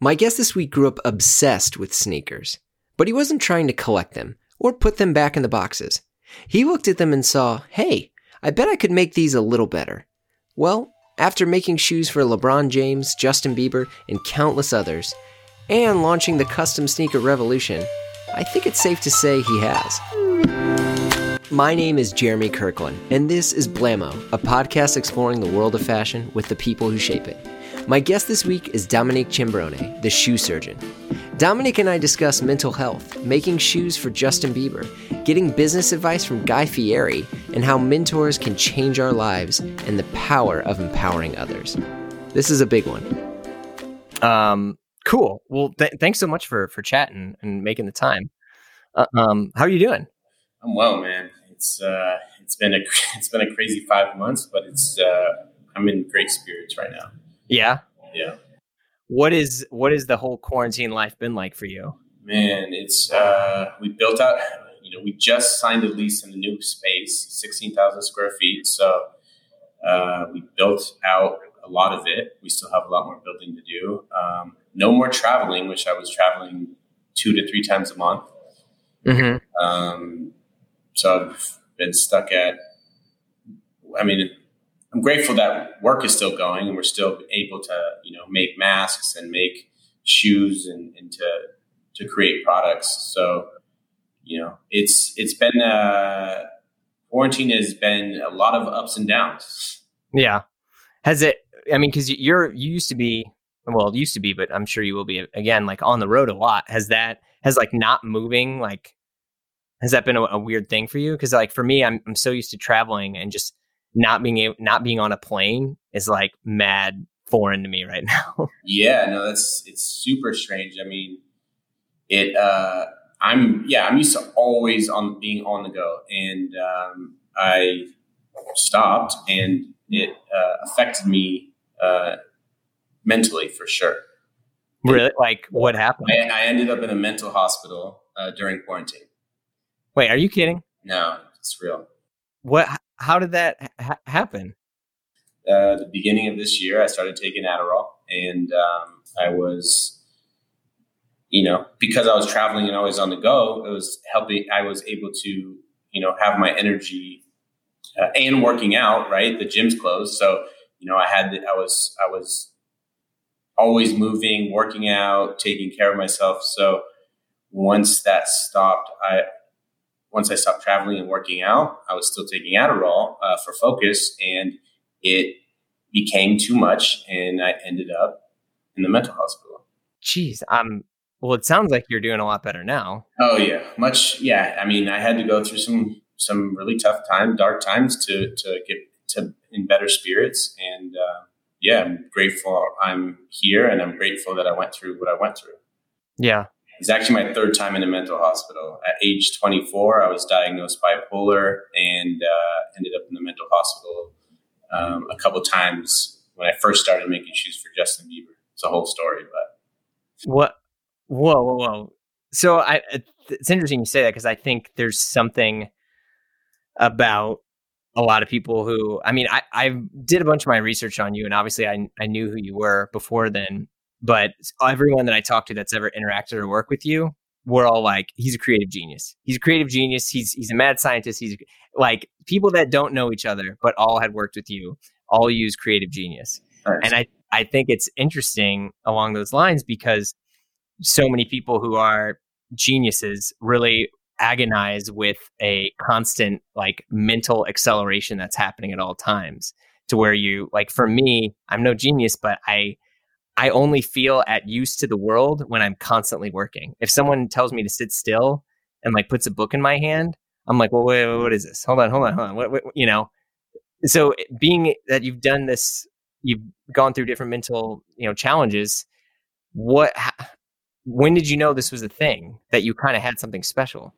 My guest this week grew up obsessed with sneakers, but he wasn't trying to collect them or put them back in the boxes. He looked at them and saw, hey, I bet I could make these a little better. Well, after making shoes for LeBron James, Justin Bieber, and countless others, and launching the custom sneaker revolution, I think it's safe to say he has. My name is Jeremy Kirkland, and this is Blammo, a podcast exploring the world of fashion with the people who shape it. My guest this week is Dominique Cimbrone, the shoe surgeon. Dominique and I discuss mental health, making shoes for Justin Bieber, getting business advice from Guy Fieri, and how mentors can change our lives and the power of empowering others. This is a big one. Cool. Well, thanks so much for chatting and making the time. How are you doing? I'm well, man. It's been a crazy 5 months, but I'm in great spirits right now. Yeah. Yeah. What is the whole quarantine life been like for you? Man, it's we built out, we just signed a lease in a new space, 16,000 square feet. So we built out a lot of it. We still have a lot more building to do. No more traveling, which I was traveling 2 to 3 times a month. Mm-hmm. So I've been stuck at, I'm grateful that work is still going and we're still able to, make masks and make shoes and to create products. So, it's been quarantine has been a lot of ups and downs. Yeah. Has it, cause you used to be, but I'm sure you will be again, like on the road a lot. Has not moving, has that been a weird thing for you? Cause for me, I'm so used to traveling and just, not being on a plane is mad foreign to me right now. Yeah, no, it's super strange. I'm used to always being on the go, and I stopped, and it affected me mentally for sure. Really? What happened? I ended up in a mental hospital during quarantine. Wait, are you kidding? No, it's real. What? How did that happen? The beginning of this year, I started taking Adderall, and I was, because I was traveling and always on the go, it was helping. I was able to, have my energy and working out. Right, the gym's closed, so I was always moving, working out, taking care of myself. So once that stopped, Once I stopped traveling and working out, I was still taking Adderall for focus, and it became too much, and I ended up in the mental hospital. Jeez. Well, it sounds like you're doing a lot better now. Oh, yeah. Much. Yeah. I had to go through some really tough time, dark times to get to in better spirits. And I'm grateful I'm here, and I'm grateful that I went through what I went through. Yeah. It's actually my third time in a mental hospital. At age 24, I was diagnosed bipolar and ended up in the mental hospital a couple times when I first started making shoes for Justin Bieber. It's a whole story, but what? Whoa! So it's interesting you say that, because I think there's something about a lot of people who. I did a bunch of my research on you, and obviously I knew who you were before then. But everyone that I talked to that's ever interacted or worked with you, we're all like, he's a creative genius. He's a creative genius. He's a mad scientist. He's people that don't know each other, but all had worked with you, all use creative genius. Right. And I think it's interesting along those lines, because so many people who are geniuses really agonize with a constant mental acceleration that's happening at all times, to where you for me, I'm no genius, but I only feel at use to the world when I'm constantly working. If someone tells me to sit still and puts a book in my hand, I'm like, well, wait, what is this? Hold on. What? So being that you've done this, you've gone through different mental, challenges. When did you know this was a thing, that you kind of had something special?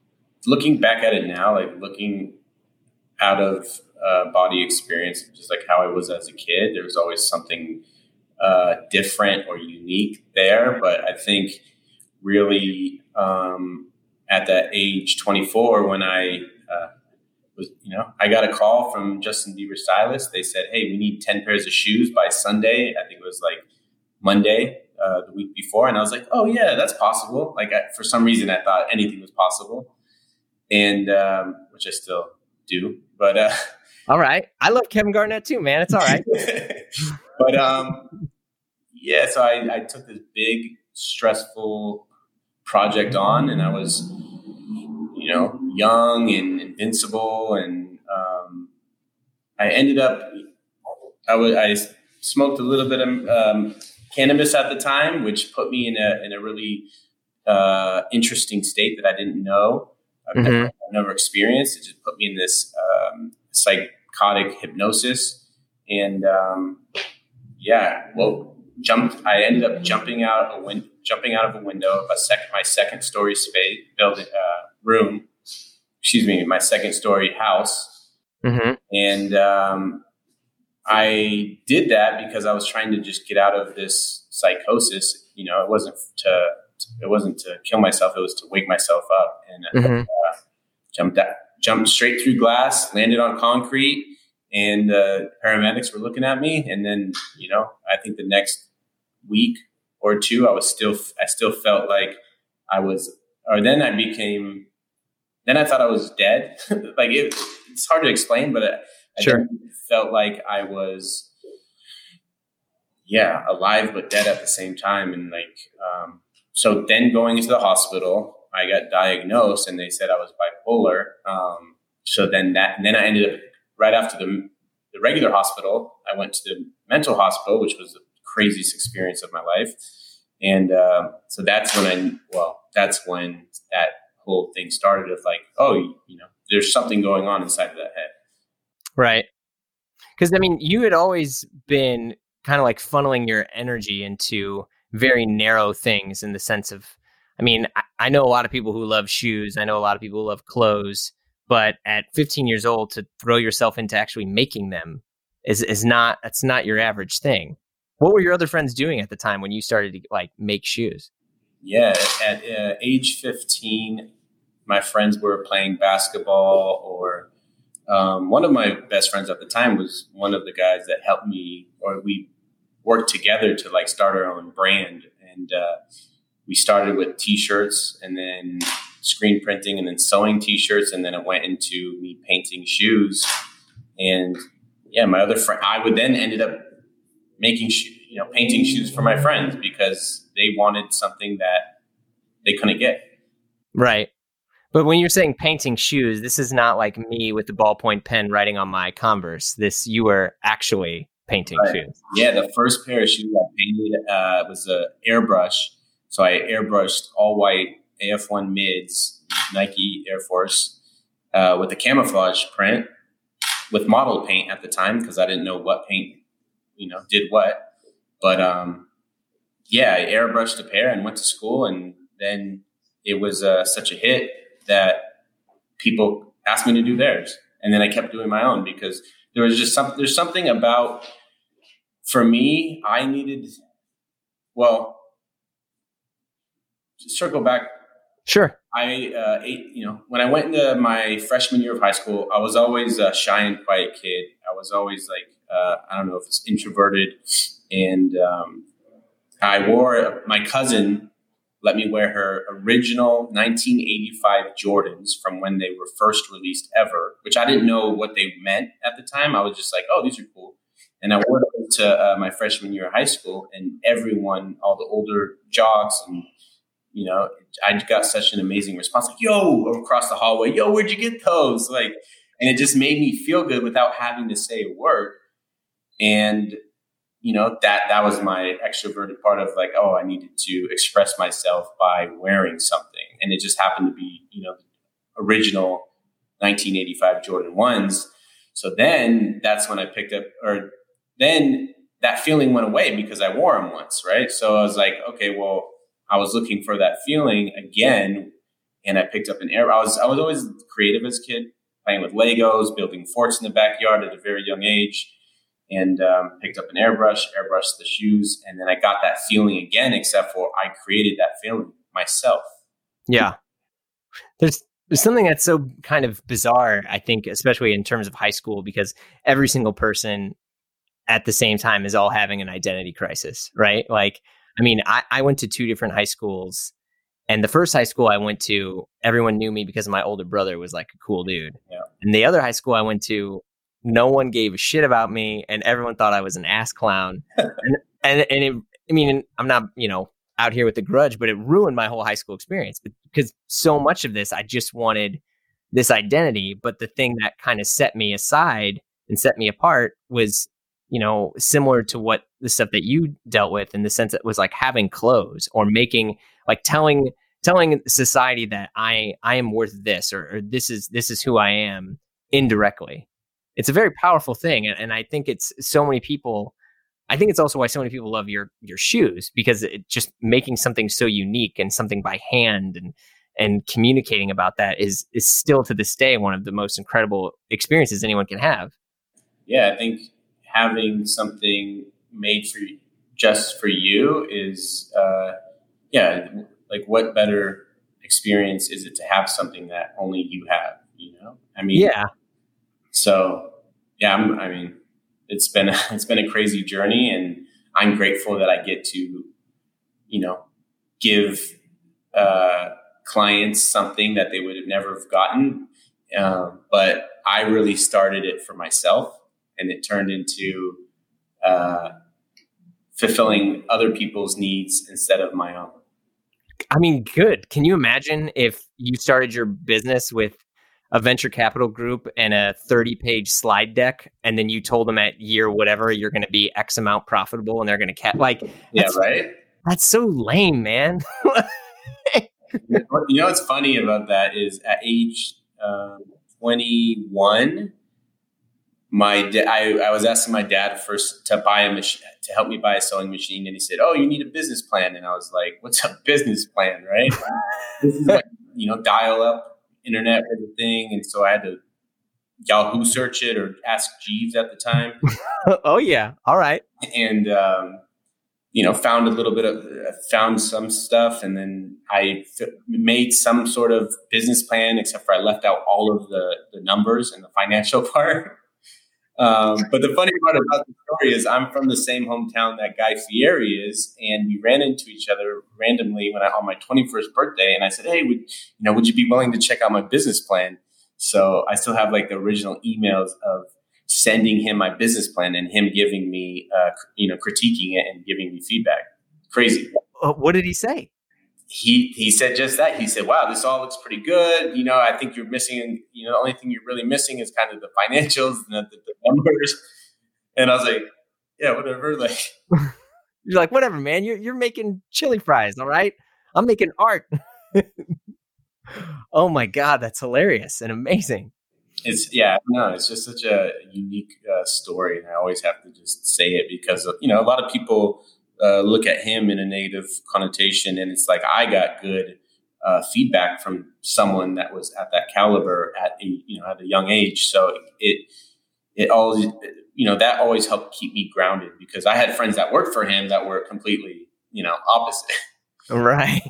Looking back at it now, looking out of body experience, just how I was as a kid, there was always something different or unique there. But I think really at that age 24, when I was, I got a call from Justin Bieber's stylist. They said, hey, we need 10 pairs of shoes by Sunday. I think it was Monday, the week before, and I was like, oh yeah, that's possible. Like for some reason, I thought anything was possible, and which I still do. But all right, I love Kevin Garnett too, man. It's all right. But yeah, so I took this big stressful project on, and I was, you know, young and invincible, and I ended up, I smoked a little bit of cannabis at the time, which put me in a really interesting state that I didn't know. I've never experienced. It just put me in this psychotic hypnosis, and I ended up jumping out of a window of my second story space building room. Excuse me, my second story house, and I did that because I was trying to just get out of this psychosis. You know, it wasn't to kill myself. It was to wake myself up, and jumped straight through glass, landed on concrete, and the paramedics were looking at me. And then, you know, I think the next week or two, I still felt like I was, or then I became, then I thought I was dead. Like it's hard to explain, but I felt like I was, alive, but dead at the same time. And like, so then going into the hospital, I got diagnosed and they said I was bipolar. So then and then I ended up right after the regular hospital, I went to the mental hospital, which was the craziest experience of my life. And so that's when that whole thing started of like, oh, you know, there's something going on inside of that head. Right. Because, I mean, you had always been kind of like funneling your energy into very narrow things in the sense of, I mean, I know a lot of people who love shoes. I know a lot of people who love clothes. But at 15 years old, to throw yourself into actually making them is not your average thing. What were your other friends doing at the time when you started to like make shoes? Yeah, at age 15, my friends were playing basketball, or one of my best friends at the time was one of the guys that helped me, or we worked together to like start our own brand. And we started with T-shirts, and then screen printing, and then sewing T-shirts, and then it went into me painting shoes. And yeah, my other friend, I would then ended up making painting shoes for my friends because they wanted something that they couldn't get. Right. But when you're saying painting shoes, this is not like me with the ballpoint pen writing on my Converse. You were actually painting shoes. Yeah, the first pair of shoes I painted was an airbrush. So I airbrushed all white AF1 mids, Nike Air Force, with a camouflage print with model paint at the time because I didn't know what paint, you know, did what. But I airbrushed a pair and went to school, and then it was such a hit that people asked me to do theirs, and then I kept doing my own because there was just something. There's something about, for me, I needed. Well, to circle back. Sure. I when I went into my freshman year of high school, I was always a shy and quiet kid. I was always like, I don't know if it's introverted. And I wore, my cousin let me wear her original 1985 Jordans from when they were first released ever, which I didn't know what they meant at the time. I was just like, oh, these are cool. And I wore them to my freshman year of high school, and everyone, all the older jocks and, you know, I got such an amazing response, like, yo, across the hallway, yo, where'd you get those? Like, and it just made me feel good without having to say a word. And, you know, that was my extroverted part of like, oh, I needed to express myself by wearing something. And it just happened to be, you know, the original 1985 Jordan 1s. So then that's when I picked up, or then that feeling went away because I wore them once, right? So I was like, okay, well, I was looking for that feeling again, and I picked up an air. I was always creative as a kid, playing with Legos, building forts in the backyard at a very young age, and picked up an airbrush, airbrushed the shoes, and then I got that feeling again, except for I created that feeling myself. Yeah. There's something that's so kind of bizarre, I think, especially in terms of high school, because every single person at the same time is all having an identity crisis, right? Like, I mean, I went to two different high schools. And the first high school I went to, everyone knew me because my older brother was like a cool dude. Yeah. And the other high school I went to, no one gave a shit about me. And everyone thought I was an ass clown. and it, I mean, I'm not, you know, out here with a grudge, but it ruined my whole high school experience because so much of this, I just wanted this identity. But the thing that kind of set me aside and set me apart was, you know, similar to what the stuff that you dealt with, in the sense that it was like having clothes or making, like telling society that I am worth this, or this is who I am indirectly. It's a very powerful thing. And I think it's so many people. I think it's also why so many people love your shoes, because it just making something so unique and something by hand and communicating about that is still to this day one of the most incredible experiences anyone can have. Yeah, I think having something made for you, just for you, is like what better experience is it to have something that only you have? You know, I mean, yeah. So yeah, it's been a crazy journey, and I'm grateful that I get to, you know, give clients something that they would have never have gotten. But I really started it for myself, and it turned into fulfilling other people's needs instead of my own. I mean, good. Can you imagine if you started your business with a venture capital group and a 30-page slide deck, and then you told them at year whatever you're going to be X amount profitable, and they're going to right? That's so lame, man. You know what's funny about that is at age 21, I was asking my dad first to buy a machine, to help me buy a sewing machine, and he said, "Oh, you need a business plan." And I was like, "What's a business plan?" Right? This is like, you know, dial up. Internet was a thing, and so I had to Yahoo search it or ask Jeeves at the time. Oh yeah, all right. And you know, found some stuff, and then I made some sort of business plan, except for I left out all of the numbers and the financial part. But the funny part about the story is I'm from the same hometown that Guy Fieri is, and we ran into each other randomly on my 21st birthday. And I said, "Hey, would you be willing to check out my business plan?" So I still have like the original emails of sending him my business plan and him giving me, critiquing it and giving me feedback. Crazy. What did he say? He said just that. He said, "Wow, this all looks pretty good. You know, I think you're missing, you know, the only thing you're really missing is kind of the financials and the numbers." And I was like, "Yeah, whatever." Like, you're like, "Whatever, man. You're making chili fries, all right? I'm making art." Oh my God, that's hilarious and amazing. It's just such a unique story, and I always have to just say it because you know, a lot of people look at him in a negative connotation. And it's like, I got good feedback from someone that was at that caliber at a young age. So it always, you know, that always helped keep me grounded, because I had friends that worked for him that were completely, you know, opposite. Right.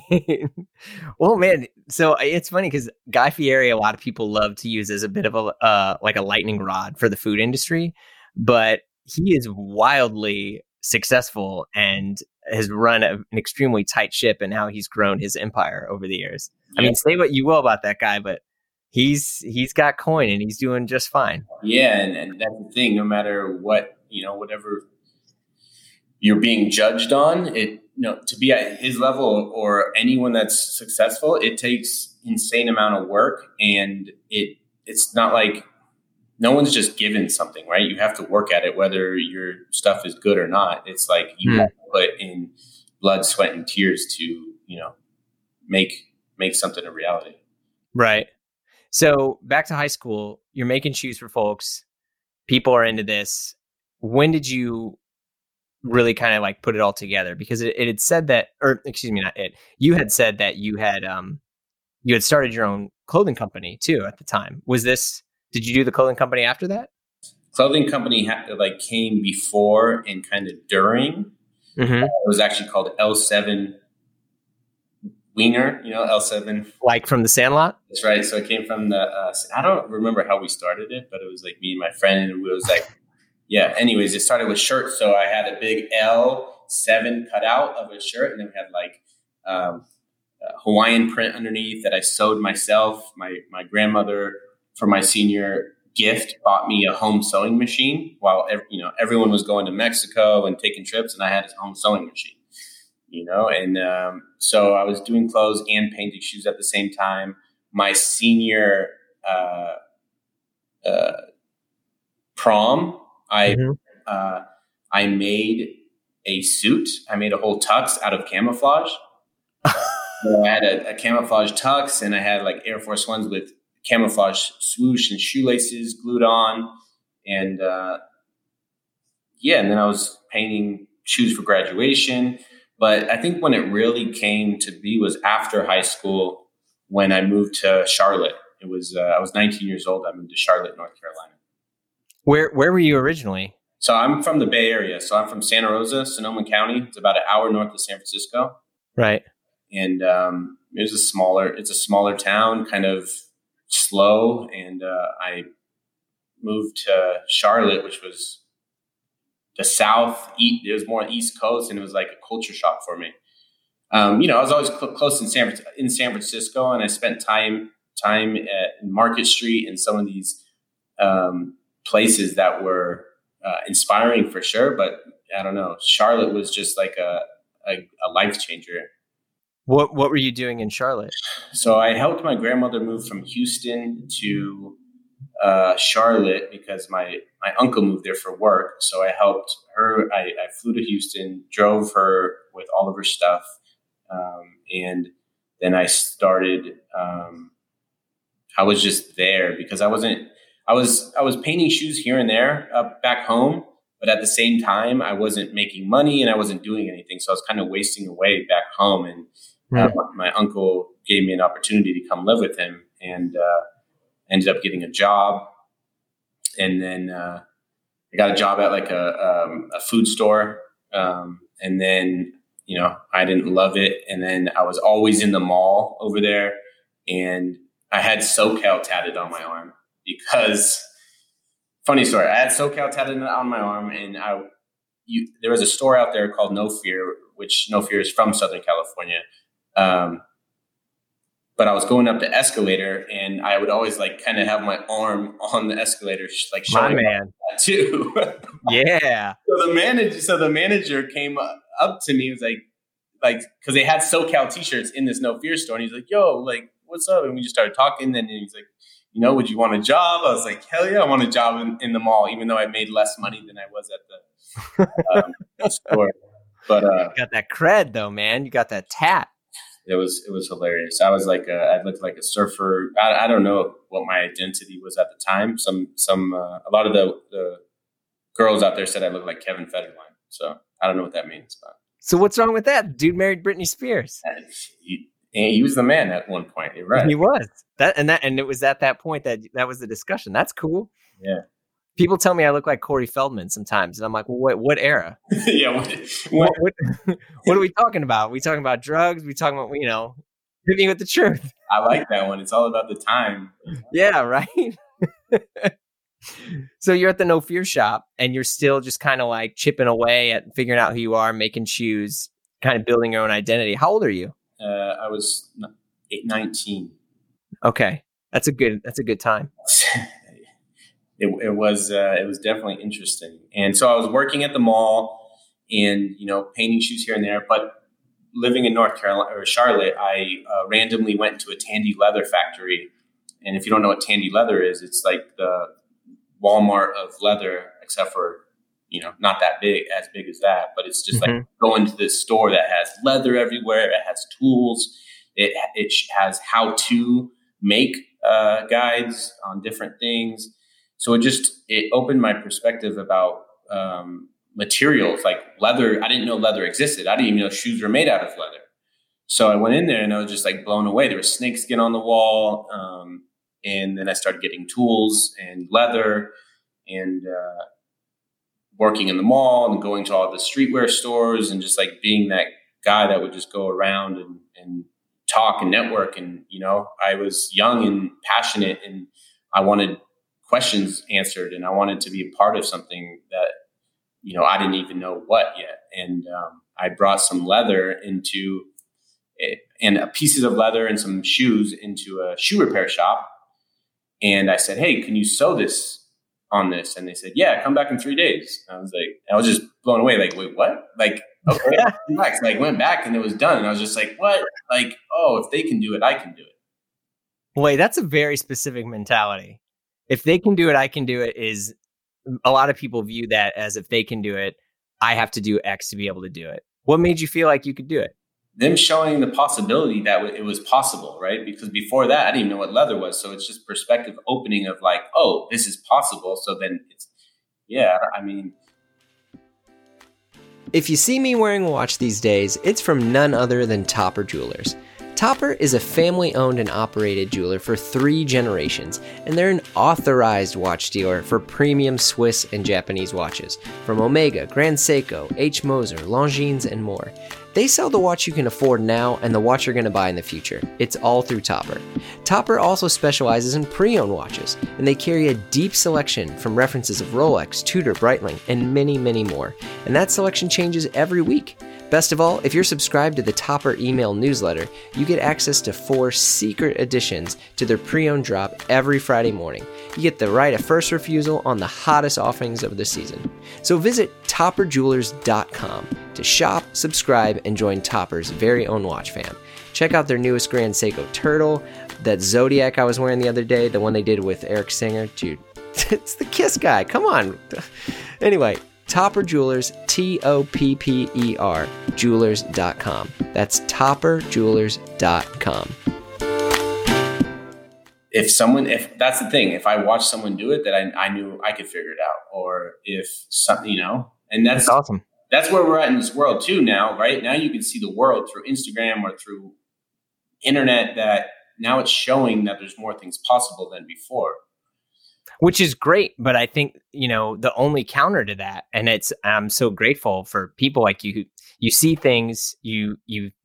Well, man, so it's funny because Guy Fieri, a lot of people love to use as a bit of a lightning rod for the food industry, but he is wildly successful and has run an extremely tight ship, and how he's grown his empire over the years. Yeah. I mean, say what you will about that guy, but he's got coin and he's doing just fine. Yeah. And that's the thing, no matter what, you know, whatever you're being judged on, it, you know, to be at his level or anyone that's successful, it takes insane amount of work, and it's not like, no one's just given something, right? You have to work at it, whether your stuff is good or not. It's like you have to put in blood, sweat, and tears to, you know, make something a reality. Right. So back to high school, you're making shoes for folks. People are into this. When did you really kind of like put it all together? Because it had said that, or excuse me, not it. You had said that you had started your own clothing company too at the time. Did you do the clothing company after that? Clothing company came before and kind of during. Mm-hmm. It was actually called L7 Wiener, you know, L7. Like from The Sandlot? That's right. So it came from the, I don't remember how we started it, but it was like me and my friend, and it was like, yeah. Anyways, it started with shirts. So I had a big L 7 cutout of a shirt, and then we had like Hawaiian print underneath that I sewed myself. My grandmother, for my senior gift, bought me a home sewing machine while everyone was going to Mexico and taking trips, and I had a home sewing machine. So I was doing clothes and painting shoes at the same time. My senior prom, I made a suit. I made a whole tux out of camouflage. So I had a camouflage tux, and I had like Air Force Ones with camouflage swoosh and shoelaces glued on. And and then I was painting shoes for graduation. But I think when it really came to be was after high school, when I moved to Charlotte. It was I was 19 years old. I moved to Charlotte, North Carolina. Where were you originally? So I'm from the Bay Area. So I'm from Santa Rosa, Sonoma County. It's about an hour north of San Francisco. Right. And it's a smaller town, kind of slow. And I moved to Charlotte, which was the South. It was more East Coast, and it was like a culture shock for me. I was always close in San Francisco, and I spent time at Market Street and some of these places that were inspiring for sure. But I don't know, Charlotte was just like a life changer. What were you doing in Charlotte? So I helped my grandmother move from Houston to Charlotte because my uncle moved there for work. So I helped her. I flew to Houston, drove her with all of her stuff. And then I started, I was just there because I was painting shoes here and there up back home, but at the same time I wasn't making money and I wasn't doing anything. So I was kind of wasting away back home. And my uncle gave me an opportunity to come live with him, and ended up getting a job. And then I got a job at like a food store. And then, I didn't love it. And then I was always in the mall over there, and I had SoCal tatted on my arm because, funny story, I had SoCal tatted on my arm, and there was a store out there called No Fear, which No Fear is from Southern California. But I was going up the escalator, and I would always like kind of have my arm on the escalator, like showing that too. Yeah. So the manager came up to me, was like, because they had SoCal t-shirts in this No Fear store, and he's like, "Yo, like, what's up?" And we just started talking. And he's like, "Would you want a job?" I was like, "Hell yeah, I want a job in the mall," even though I made less money than I was at the store. But you got that cred though, man. You got that tat. It was hilarious. I was like, I looked like a surfer. I don't know what my identity was at the time. A lot of the girls out there said I looked like Kevin Federline. So I don't know what that means. But. So what's wrong with that? Dude married Britney Spears. He was the man at one point. You're right. He was and it was at that point that was the discussion. That's cool. Yeah. People tell me I look like Corey Feldman sometimes, and I'm like, "Well, what era?" Yeah. What are we talking about? Are we talking about drugs? Are we talking about living with the truth? I like that one. It's all about the time. Yeah. Right. So you're at the No Fear shop, and you're still just kind of like chipping away at figuring out who you are, making shoes, kind of building your own identity. How old are you? I was 19. Okay, that's a good time. It was definitely interesting. And so I was working at the mall and, painting shoes here and there, but living in North Carolina or Charlotte, I randomly went to a Tandy leather factory. And if you don't know what Tandy leather is, it's like the Walmart of leather, except for, not that big as that, but it's just like going to this store that has leather everywhere. It has tools. It has how to make guides on different things. So it opened my perspective about materials like leather. I didn't know leather existed. I didn't even know shoes were made out of leather. So I went in there and I was just like blown away. There was snakeskin on the wall. And then I started getting tools and leather and working in the mall and going to all the streetwear stores and just like being that guy that would just go around and talk and network. And, I was young and passionate, and I wanted questions answered, and I wanted to be a part of something that you know, I didn't even know what yet. And I brought some leather into it, and pieces of leather and some shoes into a shoe repair shop. And I said, hey, can you sew this on this? And they said, yeah, come back in 3 days. And I was just blown away. Like, wait, what? Like, okay, relax. Like, went back and it was done. And I was just like, what? Like, oh, if they can do it, I can do it. Wait, that's a very specific mentality. If they can do it, I can do it is a lot of people view that as if they can do it, I have to do X to be able to do it. What made you feel like you could do it? Them showing the possibility that it was possible, right? Because before that, I didn't even know what leather was. So it's just perspective opening of like, oh, this is possible. So then it's, yeah, I mean. If you see me wearing a watch these days, it's from none other than Topper Jewelers. Topper is a family-owned and operated jeweler for 3 generations, and they're an authorized watch dealer for premium Swiss and Japanese watches, from Omega, Grand Seiko, H. Moser, Longines, and more. They sell the watch you can afford now and the watch you're going to buy in the future. It's all through Topper. Topper also specializes in pre-owned watches, and they carry a deep selection from references of Rolex, Tudor, Breitling, and many, many more. And that selection changes every week. Best of all, if you're subscribed to the Topper email newsletter, you get access to 4 secret editions to their pre-owned drop every Friday morning. You get the right of first refusal on the hottest offerings of the season. So visit topperjewelers.com to shop, subscribe, and join Topper's very own watch fam. Check out their newest Grand Seiko Turtle, that Zodiac I was wearing the other day, the one they did with Eric Singer. Dude, it's the Kiss guy. Come on. Anyway. Topper Jewelers, Topper, jewelers.com. That's topperjewelers.com. If that's the thing, if I watched someone do it, that I knew I could figure it out. Or if something, you know, and that's awesome. That's where we're at in this world too now, right? Now you can see the world through Instagram or through internet, that now it's showing that there's more things possible than before. Which is great, but I think, you know, the only counter to that, and it's, I'm so grateful for people like you, who you see things, you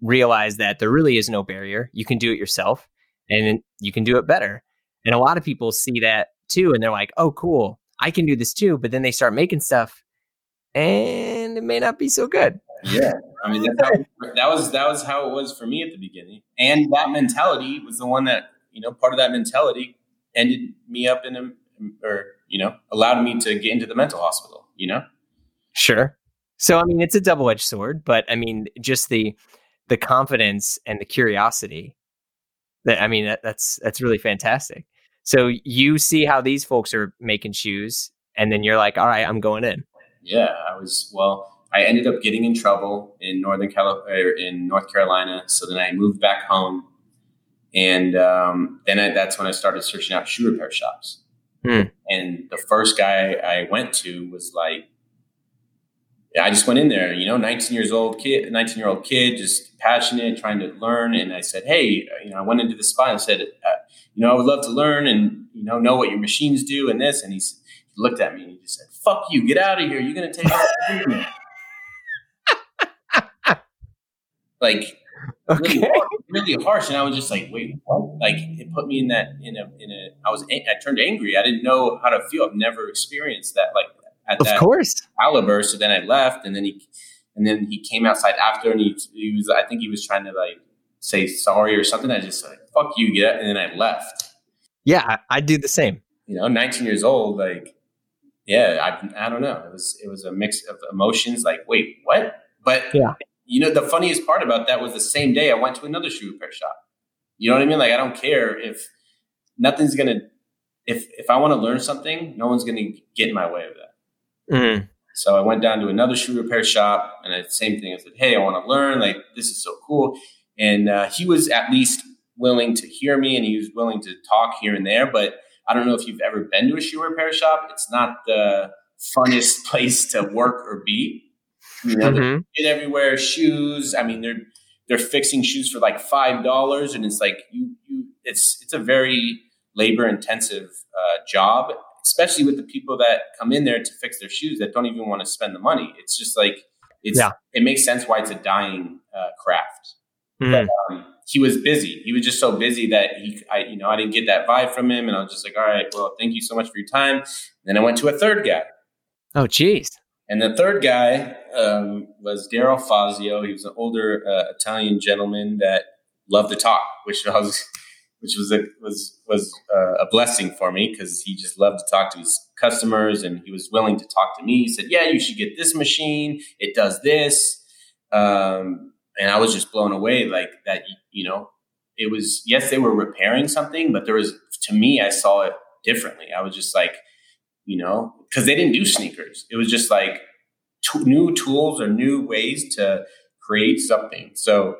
realize that there really is no barrier. You can do it yourself and you can do it better. And a lot of people see that too. And they're like, oh, cool, I can do this too. But then they start making stuff and it may not be so good. Yeah. I mean, that was how it was for me at the beginning. And that mentality was the one that, you know, part of that mentality ended me up in a, or, you know, allowed me to get into the mental hospital, you know? Sure. So, I mean, it's a double-edged sword, but I mean, just the confidence and the curiosity that, I mean, that's really fantastic. So you see how these folks are making shoes and then you're like, all right, I'm going in. Yeah, I ended up getting in trouble in North Carolina. So then I moved back home. And then that's when I started searching out shoe repair shops. And the first guy I went to was like, I just went in there, you know, 19-year-old kid, just passionate, trying to learn. And I said, hey, you know, I went into the spot and said, you know, I would love to learn and, you know what your machines do and this. And he looked at me and he just said, fuck you, get out of here. You're going to take all the treatment. Like, okay. Really harsh. And I was just like, wait, what? Like, it put me in that, I turned angry. I didn't know how to feel. I've never experienced that, like, at that caliber. So then I left, and then he came outside after, and he was, I think he was trying to like say sorry or something. I just like, fuck you, get out. And then I left. Yeah. I do the same, you know, 19 years old. Like, yeah, I don't know. It was a mix of emotions. Like, wait, what? But yeah. You know, the funniest part about that was the same day I went to another shoe repair shop. You know what I mean? Like, I don't care if I want to learn something, no one's going to get in my way of that. Mm-hmm. So I went down to another shoe repair shop and the same thing. I said, hey, I want to learn. Like, this is so cool. And he was at least willing to hear me, and he was willing to talk here and there. But I don't know if you've ever been to a shoe repair shop. It's not the funnest place to work or be. You know, mm-hmm. They're everywhere, shoes. I mean, they're fixing shoes for like $5, and it's like it's a very labor intensive job, especially with the people that come in there to fix their shoes that don't even want to spend the money. It's just like it makes sense why it's a dying craft. Mm-hmm. But, he was busy. He was just so busy that I didn't get that vibe from him, and I was just like, all right, well, thank you so much for your time. And then I went to a third guy. Oh, geez. And the third guy was Daryl Fazio. He was an older Italian gentleman that loved to talk, which was a blessing for me because he just loved to talk to his customers and he was willing to talk to me. He said, "Yeah, you should get this machine. It does this." And I was just blown away, like that. You know, it was, yes, they were repairing something, but there was, to me, I saw it differently. I was just like, you know, because they didn't do sneakers. It was just like new tools or new ways to create something. So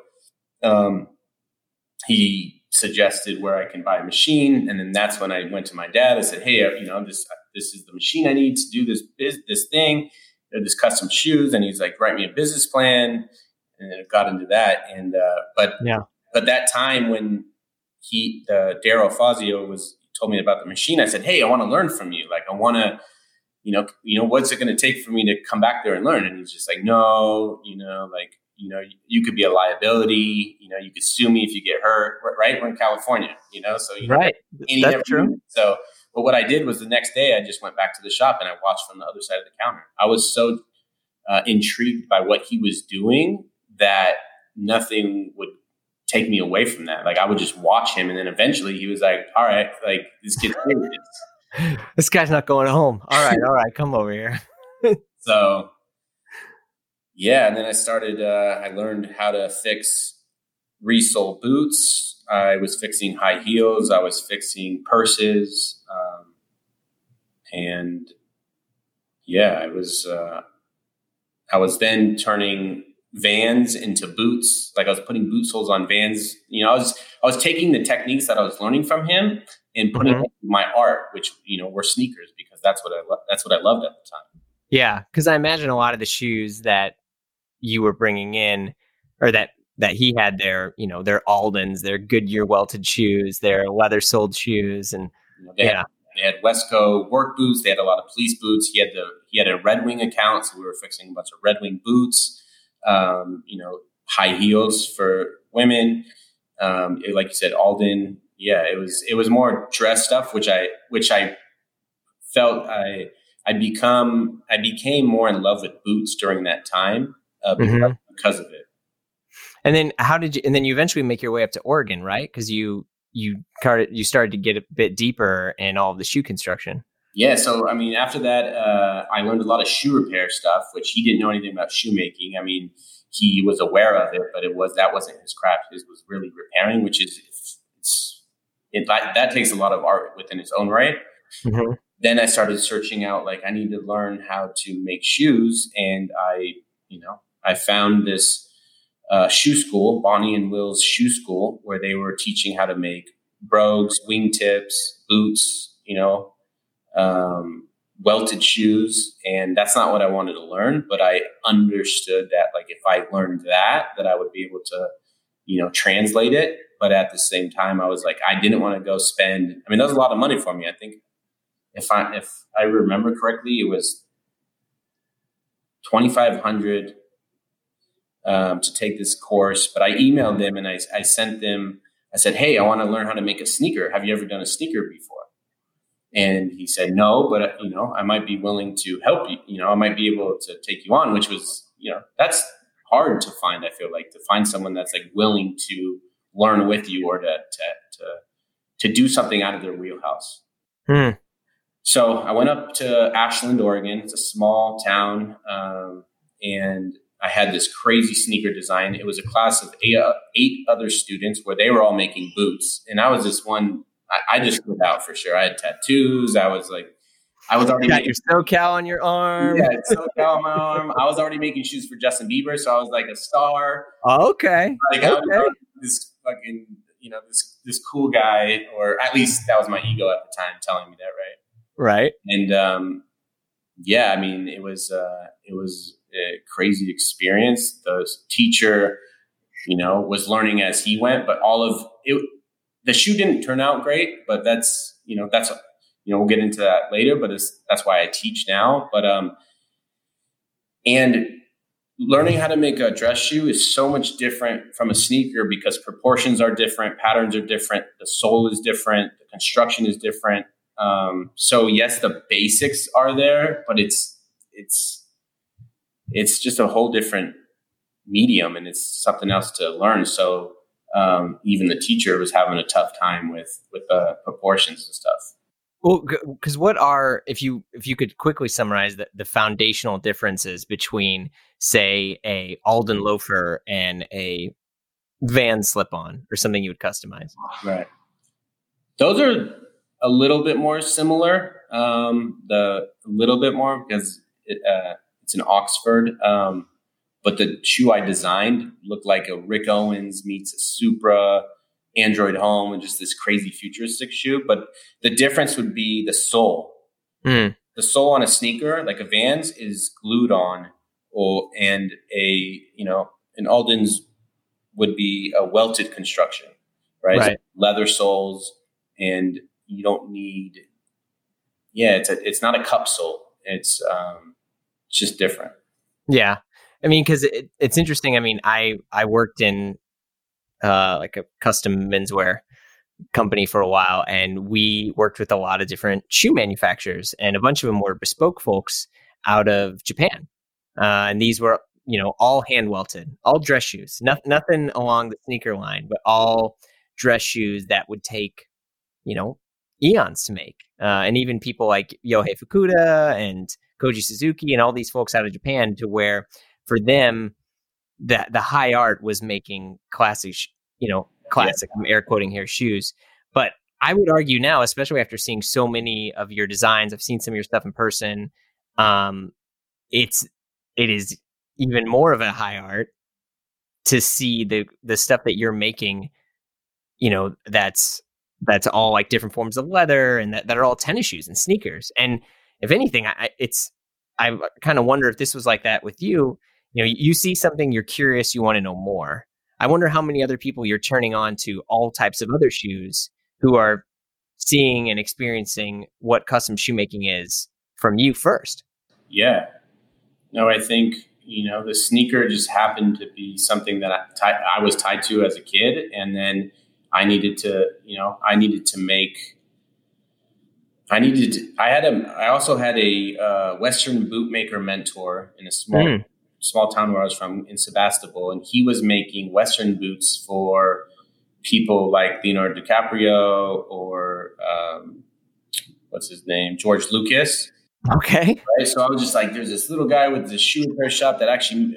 he suggested where I can buy a machine. And then that's when I went to my dad. I said, "Hey, you know, this is the machine I need to do this thing, or this custom shoes." And he's like, "Write me a business plan." And then it got into that. And, but that time when Daryl Fazio told me about the machine, I said, "Hey, I want to learn from you. Like, I want to, you know, what's it going to take for me to come back there and learn?" And he's just like, "No, you could be a liability. You know, you could sue me if you get hurt." Right? We're in California, you know, so you right. That's true. So, but what I did was the next day I just went back to the shop and I watched from the other side of the counter. I was so intrigued by what he was doing that nothing would take me away from that. Like I would just watch him. And then eventually he was like, "All right, like this kid's serious. This guy's not going home. All right. Come over here." So yeah. And then I started, I learned how to fix resole boots. I was fixing high heels. I was fixing purses. And yeah, I was then turning Vans into boots. Like I was putting boot soles on Vans. You know, I was taking the techniques that I was learning from him and putting it into my art, which, you know, were sneakers, because that's what I loved at the time. Yeah, because I imagine a lot of the shoes that you were bringing in, or that he had there, you know, their Aldens, their Goodyear welted shoes, their leather soled shoes, and they had Wesco work boots. They had a lot of police boots. He had a Red Wing account, so we were fixing a bunch of Red Wing boots. You know, high heels for women. Like you said, Alden. Yeah, it was more dress stuff, which I felt I became more in love with boots during that time because of it. And then and then you eventually make your way up to Oregon, right? Cause you started to get a bit deeper in all of the shoe construction. Yeah. So, I mean, after that, I learned a lot of shoe repair stuff, which he didn't know anything about shoemaking. I mean, he was aware of it, but that wasn't his craft. His was really repairing, which is, that takes a lot of art within its own right. Mm-hmm. Then I started searching out, like, I need to learn how to make shoes. And I found this shoe school, Bonnie and Will's shoe school, where they were teaching how to make brogues, wingtips, boots, you know, welted shoes. And that's not what I wanted to learn, but I understood that, like, if I learned that I would be able to, you know, translate it. But at the same time, I was like, I didn't want to go spend, I mean, that was a lot of money for me. I think if I remember correctly, it was $2,500, to take this course. But I emailed them and I sent them, I said, "Hey, I want to learn how to make a sneaker. Have you ever done a sneaker before?" And he said, "No, but, you know, I might be willing to help you. You know, I might be able to take you on," which was, you know, that's hard to find. I feel like to find someone that's like willing to learn with you or to do something out of their wheelhouse. Hmm. So I went up to Ashland, Oregon. It's a small town. And I had this crazy sneaker design. It was a class of eight other students where they were all making boots. And I was this one. I just stood out for sure. I had tattoos. I was already got your SoCal on your arm. Yeah, SoCal on my arm. I was already making shoes for Justin Bieber, so I was like a star. Oh, okay. Like, okay. I was this fucking, you know, this cool guy, or at least that was my ego at the time telling me that, right? Right. And yeah, I mean, it was a crazy experience. The teacher, you know, was learning as he went, but all of it. The shoe didn't turn out great, but that's we'll get into that later, but that's why I teach now. But, and learning how to make a dress shoe is so much different from a sneaker because proportions are different, patterns are different. The sole is different. The construction is different. So yes, the basics are there, but it's it's just a whole different medium, and it's something else to learn. So even the teacher was having a tough time with proportions and stuff. Well, because what are, if you could quickly summarize the foundational differences between, say, a Alden loafer and a Van slip-on or something you would customize? Right. Those are a little bit more similar, a little bit more because it's an Oxford. But the shoe I designed looked like a Rick Owens meets a Supra, Android Home, and just this crazy futuristic shoe. But the difference would be the sole. Mm. The sole on a sneaker, like a Vans, is glued on, and an Alden's would be a welted construction, right? Right. Leather soles, and you don't need. Yeah, it's not a cup sole. It's just different. Yeah, I mean, because it's interesting. I mean, I worked in like a custom menswear company for a while, and we worked with a lot of different shoe manufacturers, and a bunch of them were bespoke folks out of Japan, and these were, all hand welted, all dress shoes, nothing along the sneaker line, but all dress shoes that would take eons to make, and even people like Yohei Fukuda and Koji Suzuki and all these folks out of Japan, to where for them the high art was making classic, I'm air quoting here, shoes. But I would argue now, especially after seeing so many of your designs, I've seen some of your stuff in person. It is even more of a high art to see the stuff that you're making, that's all like different forms of leather, and that are all tennis shoes and sneakers. And if anything, I kind of wonder if this was like that with you. You see something, you're curious, you want to know more. I wonder how many other people you're turning on to all types of other shoes who are seeing and experiencing what custom shoemaking is from you first. Yeah. No, I think, the sneaker just happened to be something that I was tied to as a kid. And then I also had a Western bootmaker mentor in a small town where I was from, in Sebastopol, and he was making Western boots for people like Leonardo DiCaprio or what's his name, George Lucas. Okay. Right? So I was just like, there's this little guy with this shoe repair shop that actually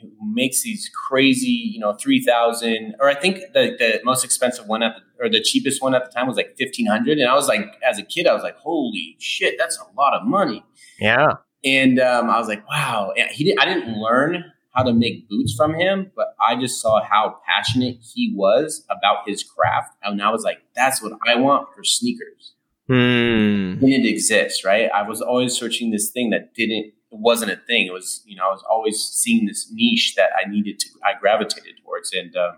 who makes these crazy, $3,000, or I think the most expensive one or the cheapest one at the time was like $1,500, and I was like, as a kid, I was like, holy shit, that's a lot of money. Yeah. And I was like, wow. I didn't learn how to make boots from him, but I just saw how passionate he was about his craft. And I was like, that's what I want for sneakers. Mm. And it exists, right? I was always searching this thing that wasn't a thing. It was, I was always seeing this niche that I gravitated towards. And and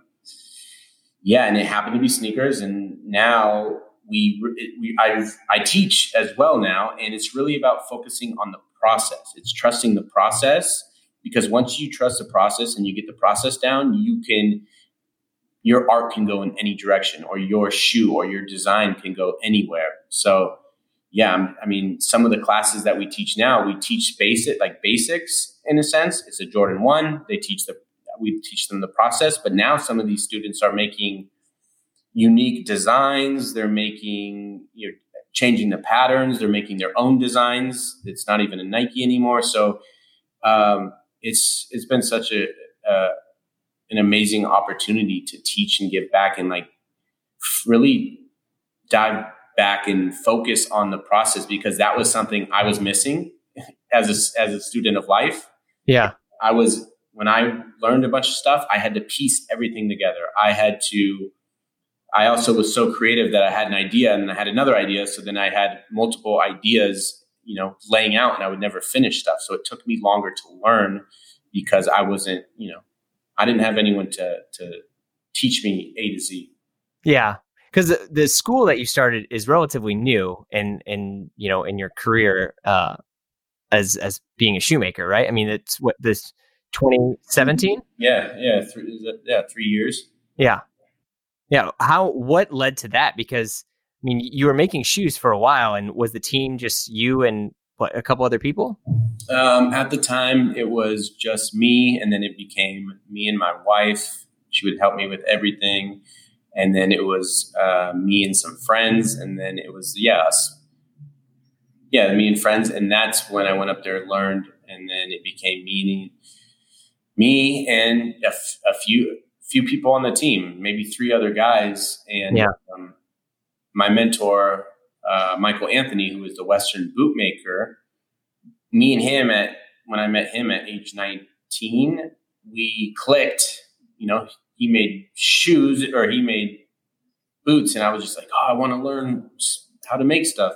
it happened to be sneakers. And now I teach as well now, and it's really about focusing on the process. It's trusting the process, because once you trust the process and you get the process down, your art can go in any direction, or your shoe or your design can go anywhere. So yeah, I mean, some of the classes that we teach now, we teach basics in a sense. It's a Jordan 1. We teach them the process, but now some of these students are making unique designs. They're making, changing the patterns. They're making their own designs. It's not even a Nike anymore. So it's been such an amazing opportunity to teach and give back, and like really dive back and focus on the process, because that was something I was missing as a student of life. Yeah, when I learned a bunch of stuff, I had to piece everything together. I also was so creative that I had an idea, and I had another idea. So then I had multiple ideas, laying out, and I would never finish stuff. So it took me longer to learn because I wasn't, I didn't have anyone to teach me A to Z. Yeah. Because the school that you started is relatively new in your career as being a shoemaker, right? I mean, it's 2017? Yeah. 3 years. Yeah. Yeah. What led to that? Because I mean, you were making shoes for a while, and was the team just you and what, a couple other people? At the time, it was just me, and then it became me and my wife. She would help me with everything. And then it was me and some friends, and then it was, us. Yeah, me and friends. And that's when I went up there and learned, and then it became me and a few people on the team, maybe three other guys. And my mentor, Michael Anthony, who was the Western bootmaker, me and him when I met him at age 19, we clicked, he made shoes or he made boots. And I was just like, I want to learn how to make stuff.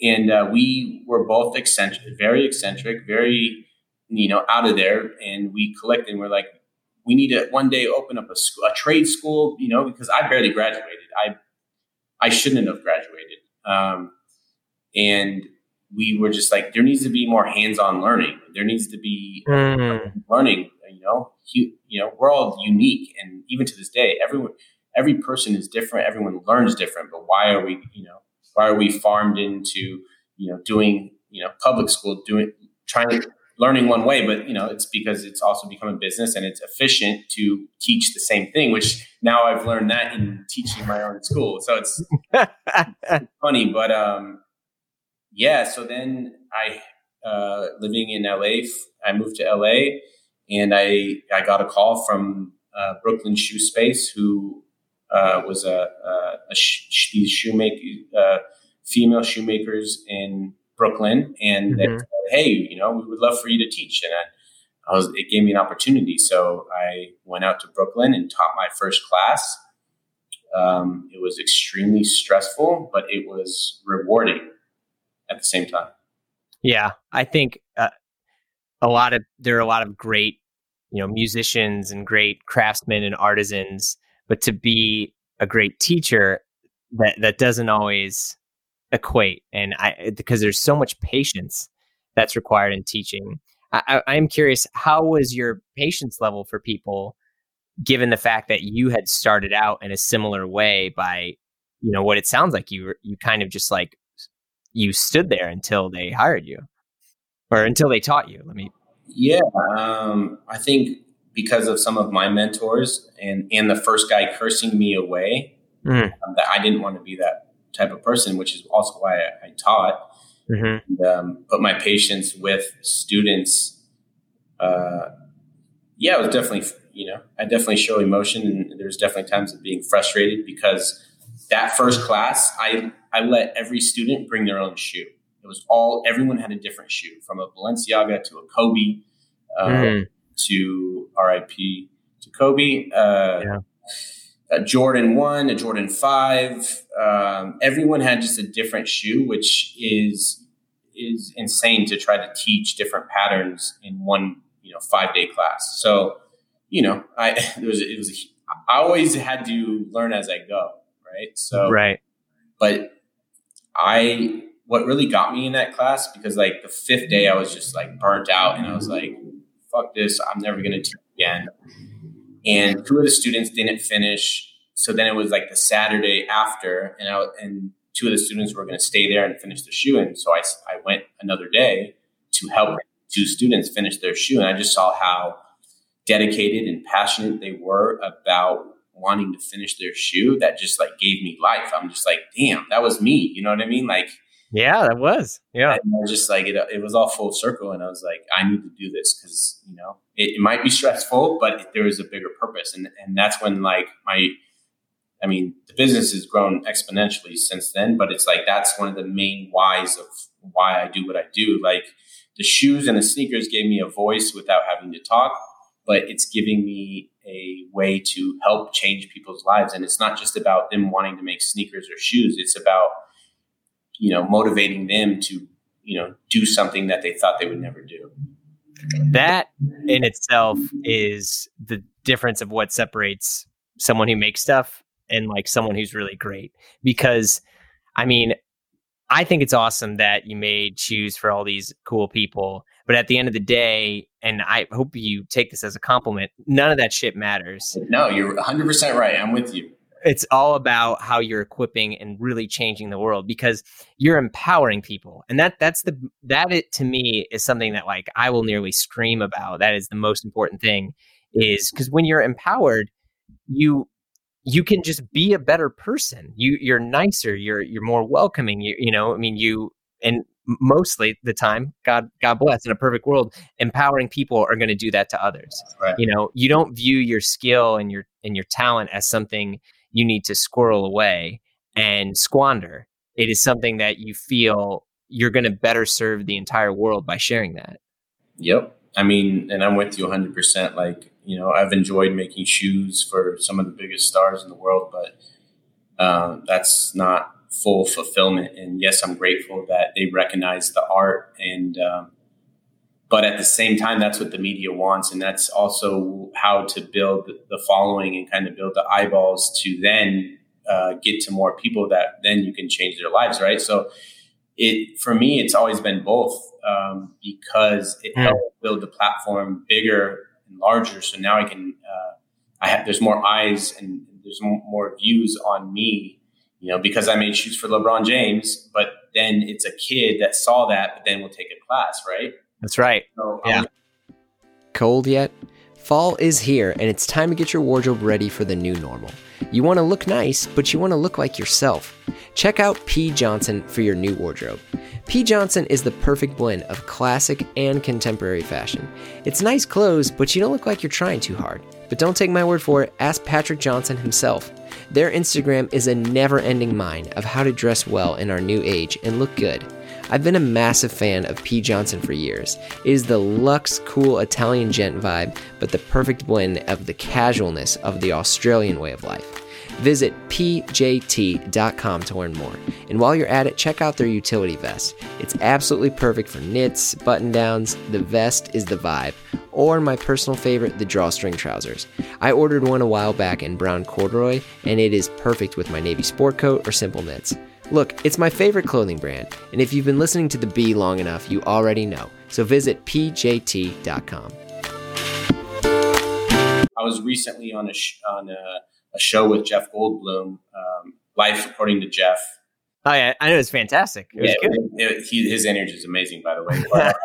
And we were both eccentric, very, out of there. And we collected and we're like, we need to one day open up a trade school, because I barely graduated. I shouldn't have graduated. And we were just like, there needs to be more hands-on learning. There needs to be learning, we're all unique. And even to this day, every person is different. Everyone learns different, but why are we farmed into, doing, public school, learning one way, but it's because it's also become a business and it's efficient to teach the same thing, which now I've learned that in teaching my own school. So it's funny, but so then I, living in LA, I moved to LA and I got a call from Brooklyn Shoe Space, who was these female shoemakers in Brooklyn, and they said, hey, we would love for you to teach. And it gave me an opportunity. So I went out to Brooklyn and taught my first class. It was extremely stressful, but it was rewarding at the same time. Yeah. I think there are a lot of great, musicians and great craftsmen and artisans, but to be a great teacher, that doesn't always equate. And because there's so much patience that's required in teaching. I'm curious, how was your patience level for people, given the fact that you had started out in a similar way by, what it sounds like you kind of just like, you stood there until they hired you or until they taught you. I think because of some of my mentors and the first guy cursing me away, that I didn't want to be that type of person, which is also why I taught. And, but my patience with students, it was definitely, I definitely show emotion, and there's definitely times of being frustrated because that first class, I let every student bring their own shoe. It was everyone had a different shoe, from a Balenciaga to a Kobe, to RIP to Kobe, a Jordan 1, a Jordan 5. Everyone had just a different shoe, which is insane to try to teach different patterns in one, 5-day class. So, I always had to learn as I go. Right. So, right. But what really got me in that class, because like the 5th day I was just like burnt out and I was like, fuck this, I'm never going to teach again. And 2 of the students didn't finish. So then it was like the Saturday after, and 2 of the students were going to stay there and finish their shoe. And so I went another day to help 2 students finish their shoe. And I just saw how dedicated and passionate they were about wanting to finish their shoe. That just like gave me life. I'm just like, damn, that was me. You know what I mean? Like, yeah, that was, yeah. And I was just like, it was all full circle. And I was like, I need to do this because, it might be stressful, but there is a bigger purpose. And that's when like the business has grown exponentially since then, but it's like, that's one of the main whys of why I do what I do. Like the shoes and the sneakers gave me a voice without having to talk, but it's giving me a way to help change people's lives. And it's not just about them wanting to make sneakers or shoes. It's about, motivating them to, do something that they thought they would never do. That in itself is the difference of what separates someone who makes stuff and like someone who's really great. Because I think it's awesome that you made shoes for all these cool people, but at the end of the day, and I hope you take this as a compliment, none of that shit matters. No, you're 100% right. I'm with you. It's all about how you're equipping and really changing the world, because you're empowering people. And that to me is something that, like, I will nearly scream about. That is the most important thing, is because when you're empowered, you can just be a better person. You're nicer, you're more welcoming. And mostly the time, God bless, in a perfect world, empowering people are going to do that to others. Right. You know, you don't view your skill and your talent as something you need to squirrel away and squander. It is something that you feel you're going to better serve the entire world by sharing that. Yep. I mean, and I'm with you 100%. Like, you know, I've enjoyed making shoes for some of the biggest stars in the world, but that's not full fulfillment. And yes, I'm grateful that they recognize the art. And, but at the same time, that's what the media wants. And that's also how to build the following and kind of build the eyeballs to then get to more people that then you can change their lives. Right. So for me, it's always been both, because it helped build the platform bigger and larger. So now I can, there's more eyes and there's more views on me. You know, because I made shoes for LeBron James, but then it's a kid that saw that, but then we'll take a class, right? That's right. So, yeah. Cold yet? Fall is here, and it's time to get your wardrobe ready for the new normal. You want to look nice, but you want to look like yourself. Check out P. Johnson for your new wardrobe. P. Johnson is the perfect blend of classic and contemporary fashion. It's nice clothes, but you don't look like you're trying too hard. But don't take my word for it, ask Patrick Johnson himself. Their Instagram is a never-ending mine of how to dress well in our new age and look good. I've been a massive fan of P. Johnson for years. It is the luxe, cool Italian gent vibe, but the perfect blend of the casualness of the Australian way of life. Visit pjt.com to learn more. And while you're at it, check out their utility vest. It's absolutely perfect for knits, button-downs. The vest is the vibe. Or my personal favorite, the drawstring trousers. I ordered one a while back in brown corduroy, and it is perfect with my navy sport coat or simple knits. Look, it's my favorite clothing brand, and if you've been listening to The Bee long enough, you already know. So visit pjt.com. I was recently on a show with Jeff Goldblum, Life According to Jeff. Oh, yeah. I know. It's fantastic. It was good. His energy is amazing, by the way. But,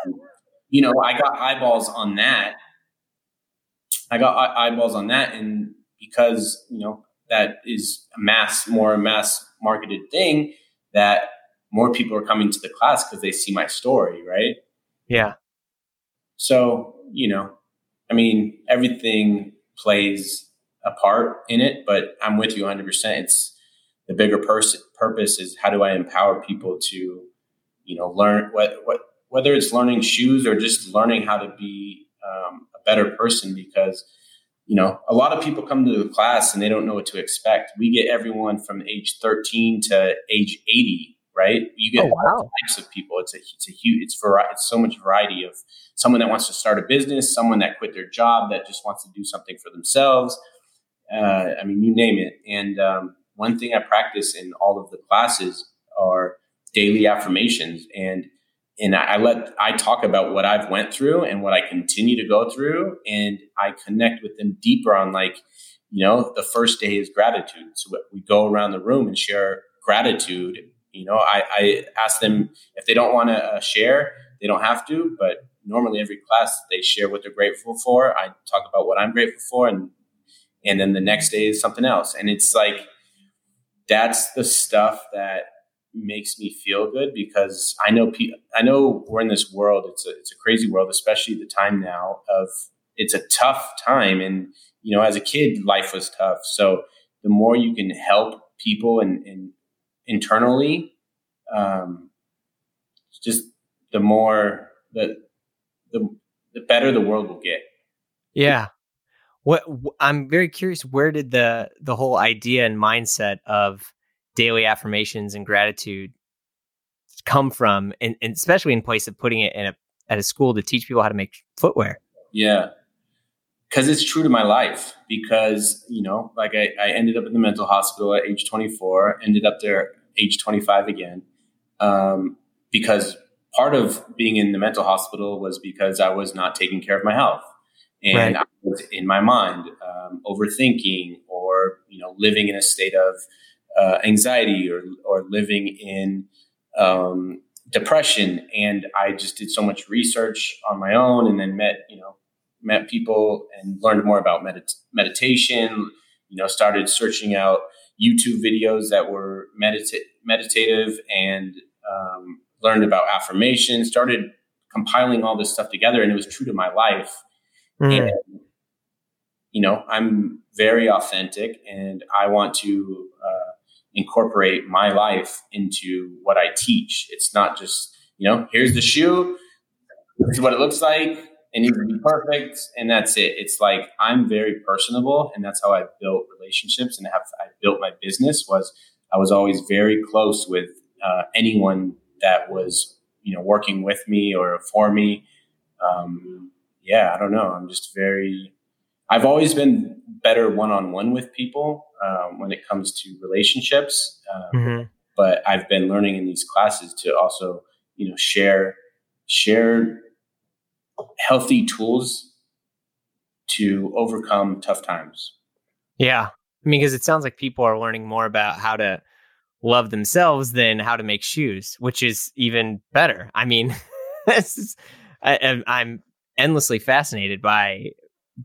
you know, I got eyeballs on that. And because, you know, that is a mass marketed thing, that more people are coming to the class because they see my story. Right. Yeah. So, you know, I mean, everything plays a part in it, but I'm with you 100%. It's the bigger purpose is, how do I empower people to, you know, learn whether it's learning shoes or just learning how to be a better person, because, you know, a lot of people come to the class and they don't know what to expect. We get everyone from age 13 to age 80, right? You get all types of people. It's so much variety of someone that wants to start a business, someone that quit their job, that just wants to do something for themselves. I mean, you name it. And one thing I practice in all of the classes are daily affirmations. And I talk about what I've went through and what I continue to go through. And I connect with them deeper on, like, you know, the first day is gratitude. So we go around the room and share gratitude. You know, I ask them if they don't want to share, they don't have to. But normally every class, they share what they're grateful for. I talk about what I'm grateful for, and then the next day is something else. And it's like, that's the stuff that makes me feel good, because I know we're in this world. It's a crazy world, especially the time now of, it's a tough time. And, you know, as a kid, life was tough. So the more you can help people and internally, just the more, the better the world will get. Yeah. I'm very curious, where did the whole idea and mindset of daily affirmations and gratitude come from, and especially in place of putting it at a school to teach people how to make footwear? Yeah, because it's true to my life. Because, you know, like I ended up in the mental hospital at age 24, ended up there age 25 again, because part of being in the mental hospital was because I was not taking care of my health. And I was in my mind overthinking, or living in a state of anxiety, or living in depression. And I just did so much research on my own, and then met people and learned more about meditation. Started searching out YouTube videos that were meditative, and learned about affirmation. Started compiling all this stuff together, and it was true to my life. Mm. And, I'm very authentic, and I want to incorporate my life into what I teach. It's not just, here's the shoe, this is what it looks like, it needs to be perfect, and that's it. It's like, I'm very personable, and that's how I built relationships and I built my business. I was always very close with anyone that was, working with me or for me. Yeah, I don't know. I'm just I've always been better one-on-one with people when it comes to relationships. Mm-hmm. But I've been learning in these classes to also, share healthy tools to overcome tough times. Yeah. I mean, because it sounds like people are learning more about how to love themselves than how to make shoes, which is even better. I mean, I'm endlessly fascinated by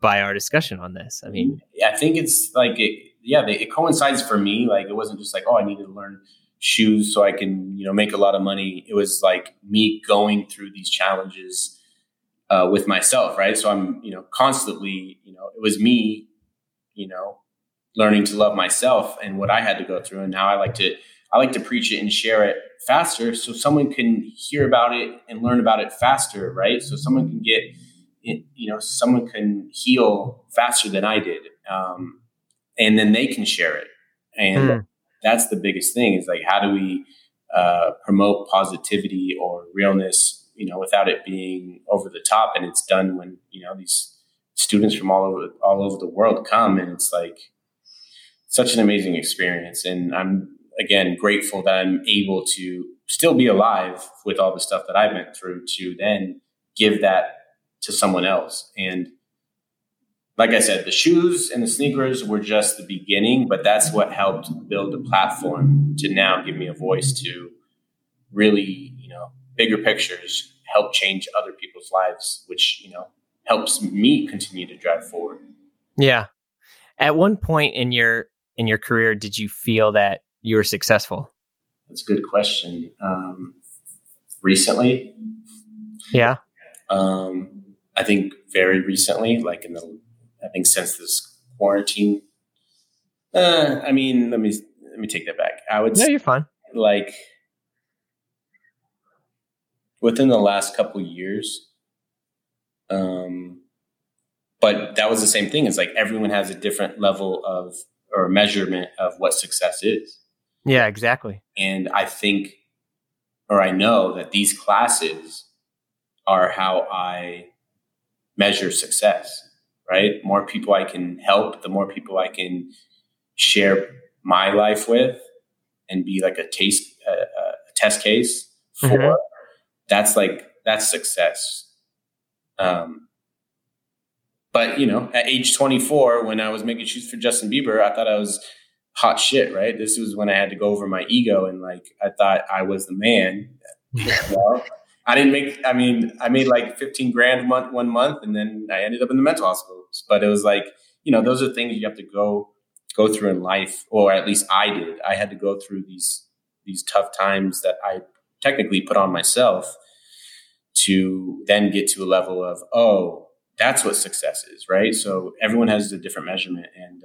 our discussion on this. I mean, I think it's like, it coincides for me. Like, it wasn't just like, oh, I needed to learn shoes so I can, make a lot of money. It was like me going through these challenges with myself. Right. So I'm, constantly, it was me, learning to love myself and what I had to go through. And now I like to preach it and share it faster, so someone can hear about it and learn about it faster. Right. So someone can get, someone can heal faster than I did. And then they can share it. And that's the biggest thing, is like, how do we promote positivity or realness, without it being over the top? And it's done when, these students from all over the world come, and it's like such an amazing experience. And I'm, again, grateful that I'm able to still be alive with all the stuff that I went through, to then give that to someone else. And like I said, the shoes and the sneakers were just the beginning, but that's what helped build the platform to now give me a voice to really, bigger pictures, help change other people's lives, which, helps me continue to drive forward. Yeah. At one point in your career, did you feel that you were successful? That's a good question. Recently. Yeah. I think very recently, like since this quarantine, I mean, let me take that back. You're fine. Like, within the last couple of years, but that was the same thing. It's like, everyone has a different level of, or measurement of, what success is. Yeah, exactly. And I think, or I know that these classes are how I measure success, right? More people I can help, the more people I can share my life with and be like a test case for, mm-hmm. that's success. But at age 24, when I was making shoes for Justin Bieber, I thought I was hot shit, right? This was when I had to go over my ego, and like, I thought I was the man. Well, I made like $15,000 one month, and then I ended up in the mental hospitals. But it was like, those are things you have to go through in life, or at least I did. I had to go through these tough times that I technically put on myself, to then get to a level of, oh, that's what success is, right? So everyone has a different measurement. And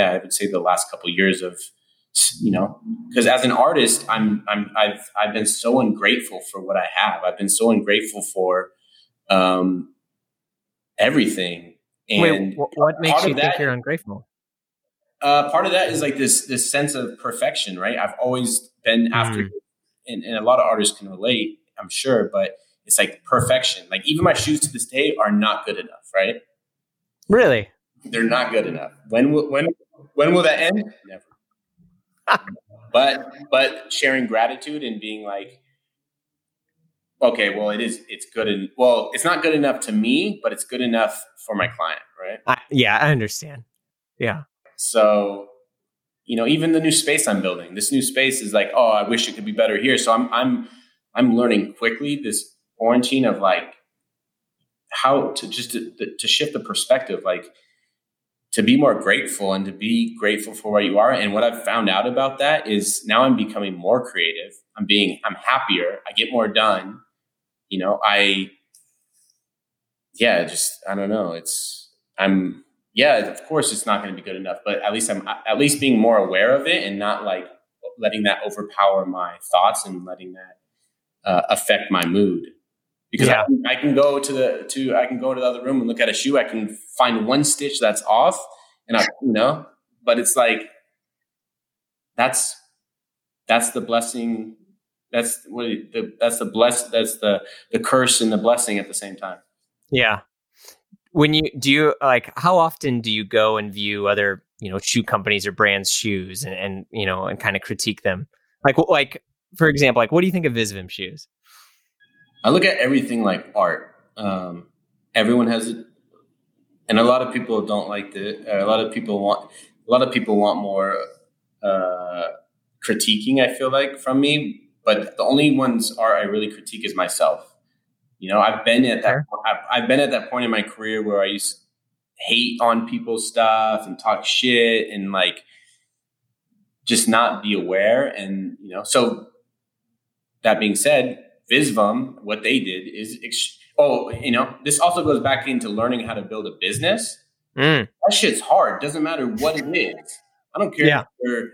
I would say the last couple of years of, because as an artist, I've been so ungrateful for what I have. I've been so ungrateful for everything. And wait, what makes you think you're ungrateful? Part of that is like this sense of perfection, right? I've always been after, and a lot of artists can relate, I'm sure, but it's like perfection. Like, even my shoes to this day are not good enough, right? Really? They're not good enough. When will that end? Never. But sharing gratitude and being like, okay, well, it's good. And well, it's not good enough to me, but it's good enough for my client. Right. I understand. Yeah. So, you know, even the new space I'm building, this new space is like, oh, I wish it could be better here. So I'm learning quickly this quarantine of like how to just to shift the perspective, like to be more grateful and to be grateful for where you are. And what I've found out about that is now I'm becoming more creative. I'm happier. I get more done. You know, I don't know. Of course it's not going to be good enough, but at least I'm being more aware of it and not like letting that overpower my thoughts and letting that affect my mood. Because yeah. I can go to the other room and look at a shoe. I can find one stitch that's off, and but it's like that's the blessing. That's the curse and the blessing at the same time. Yeah. How often do you go and view other shoe companies or brands' shoes and kind of critique them? Like for example, like what do you think of Visvim shoes? I look at everything like art. Everyone has it. And a lot of people don't like it. A lot of people want more critiquing, I feel like, from me. But the only ones art I really critique is myself. I've been at that point in my career where I used to hate on people's stuff and talk shit and like just not be aware. And, so that being said, Visvim, what they did is, this also goes back into learning how to build a business. That shit's hard. Doesn't matter what it is. I don't care if you're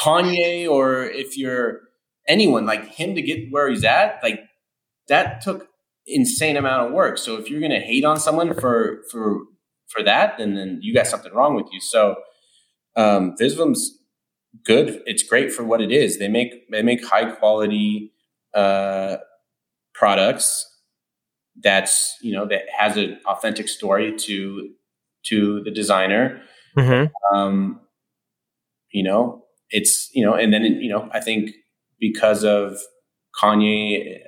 Kanye or if you're anyone like him to get where he's at. Like that took insane amount of work. So if you're going to hate on someone for that, then you got something wrong with you. So Visvim's good. It's great for what it is. They make high quality products that's that has an authentic story to the designer. Mm-hmm. I think because of Kanye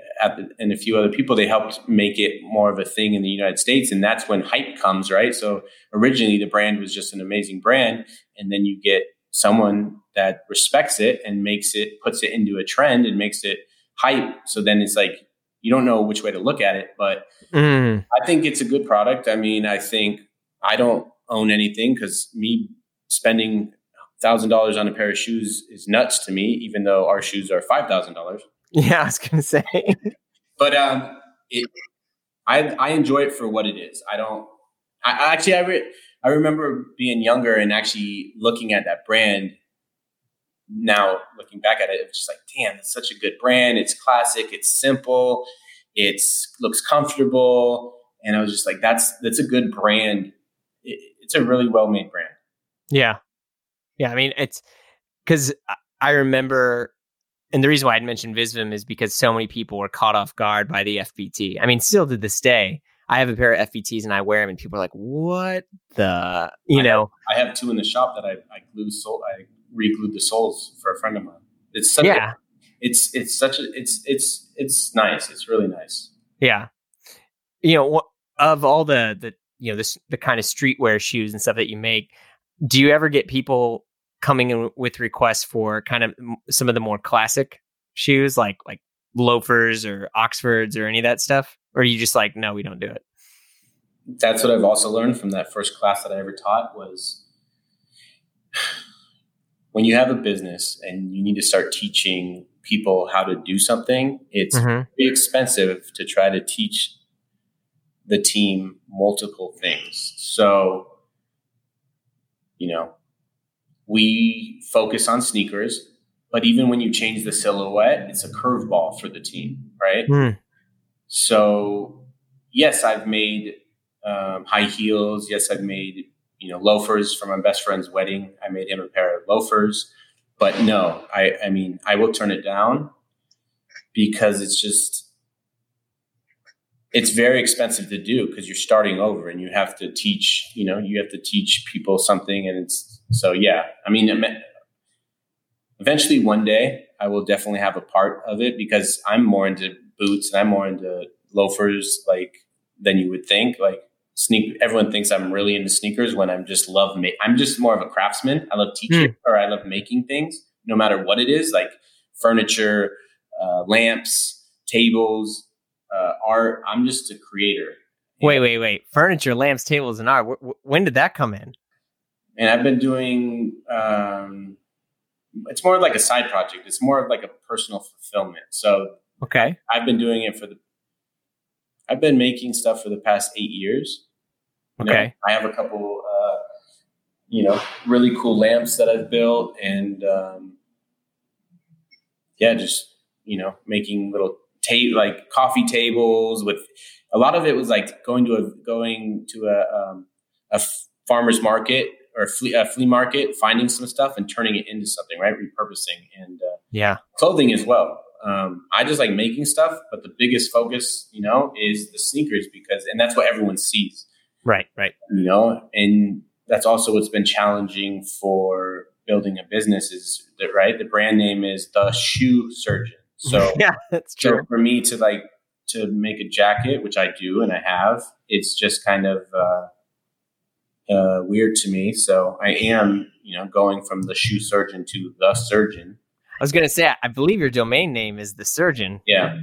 and a few other people, they helped make it more of a thing in the United States, and that's when hype comes, right? So originally the brand was just an amazing brand, and then you get someone that respects it and puts it into a trend and makes it hype. So then it's like you don't know which way to look at it, but I think it's a good product. I mean, I think I don't own anything because me spending $1,000 on a pair of shoes is nuts to me, even though our shoes are $5,000. Yeah, I was gonna say. But I enjoy it for what it is. I remember being younger and actually looking at that brand. Now looking back at it, it's just like, damn, it's such a good brand. It's classic. It's simple. It looks comfortable. And I was just like, that's a good brand. It's a really well-made brand. Yeah. Yeah. I mean, it's because I remember, and the reason why I'd mentioned Visvim is because so many people were caught off guard by the FBT. I mean, still to this day, I have a pair of FBTs and I wear them and people are like, what the, I have two in the shop that I re-glued the soles for a friend of mine. It's nice. It's really nice. Yeah. Of all the kind of streetwear shoes and stuff that you make, do you ever get people coming in with requests for kind of some of the more classic shoes, like loafers or Oxfords or any of that stuff? Or are you just like, no, we don't do it? That's what I've also learned from that first class that I ever taught was when you have a business and you need to start teaching people how to do something, it's very expensive to try to teach the team multiple things. So, we focus on sneakers, but even when you change the silhouette, it's a curveball for the team, right? Mm. So, yes, I've made high heels. Yes, I've made loafers for my best friend's wedding. I made him a pair of loafers, but no, I will turn it down because it's very expensive to do because you're starting over and you have to teach, people something. And eventually one day I will definitely have a part of it because I'm more into boots, and I'm more into loafers, like, than you would think. Like, everyone thinks I'm really into sneakers when I'm just I'm just more of a craftsman. I love teaching or I love making things, no matter what it is, like furniture, lamps, tables, art. I'm just a creator. Wait. Furniture, lamps, tables, and art. When did that come in? And I've been doing, it's more like a side project. It's more of like a personal fulfillment. So okay, I've been doing it I've been making stuff for the past 8 years. Okay. You know, I have a couple, really cool lamps that I've built, and making little like coffee tables with, a lot of it was like going to a farmer's market or a flea market, finding some stuff and turning it into something, right? Repurposing and clothing as well. I just like making stuff, but the biggest focus, is the sneakers and that's what everyone sees. Right. And that's also what's been challenging for building a business is that, right? The brand name is The Shoe Surgeon. So yeah, that's true. So for me to like, to make a jacket, which I do and I have, it's just kind of, weird to me. So I am, going from The Shoe Surgeon to The Surgeon. I was going to say, I believe your domain name is The Surgeon. Yeah.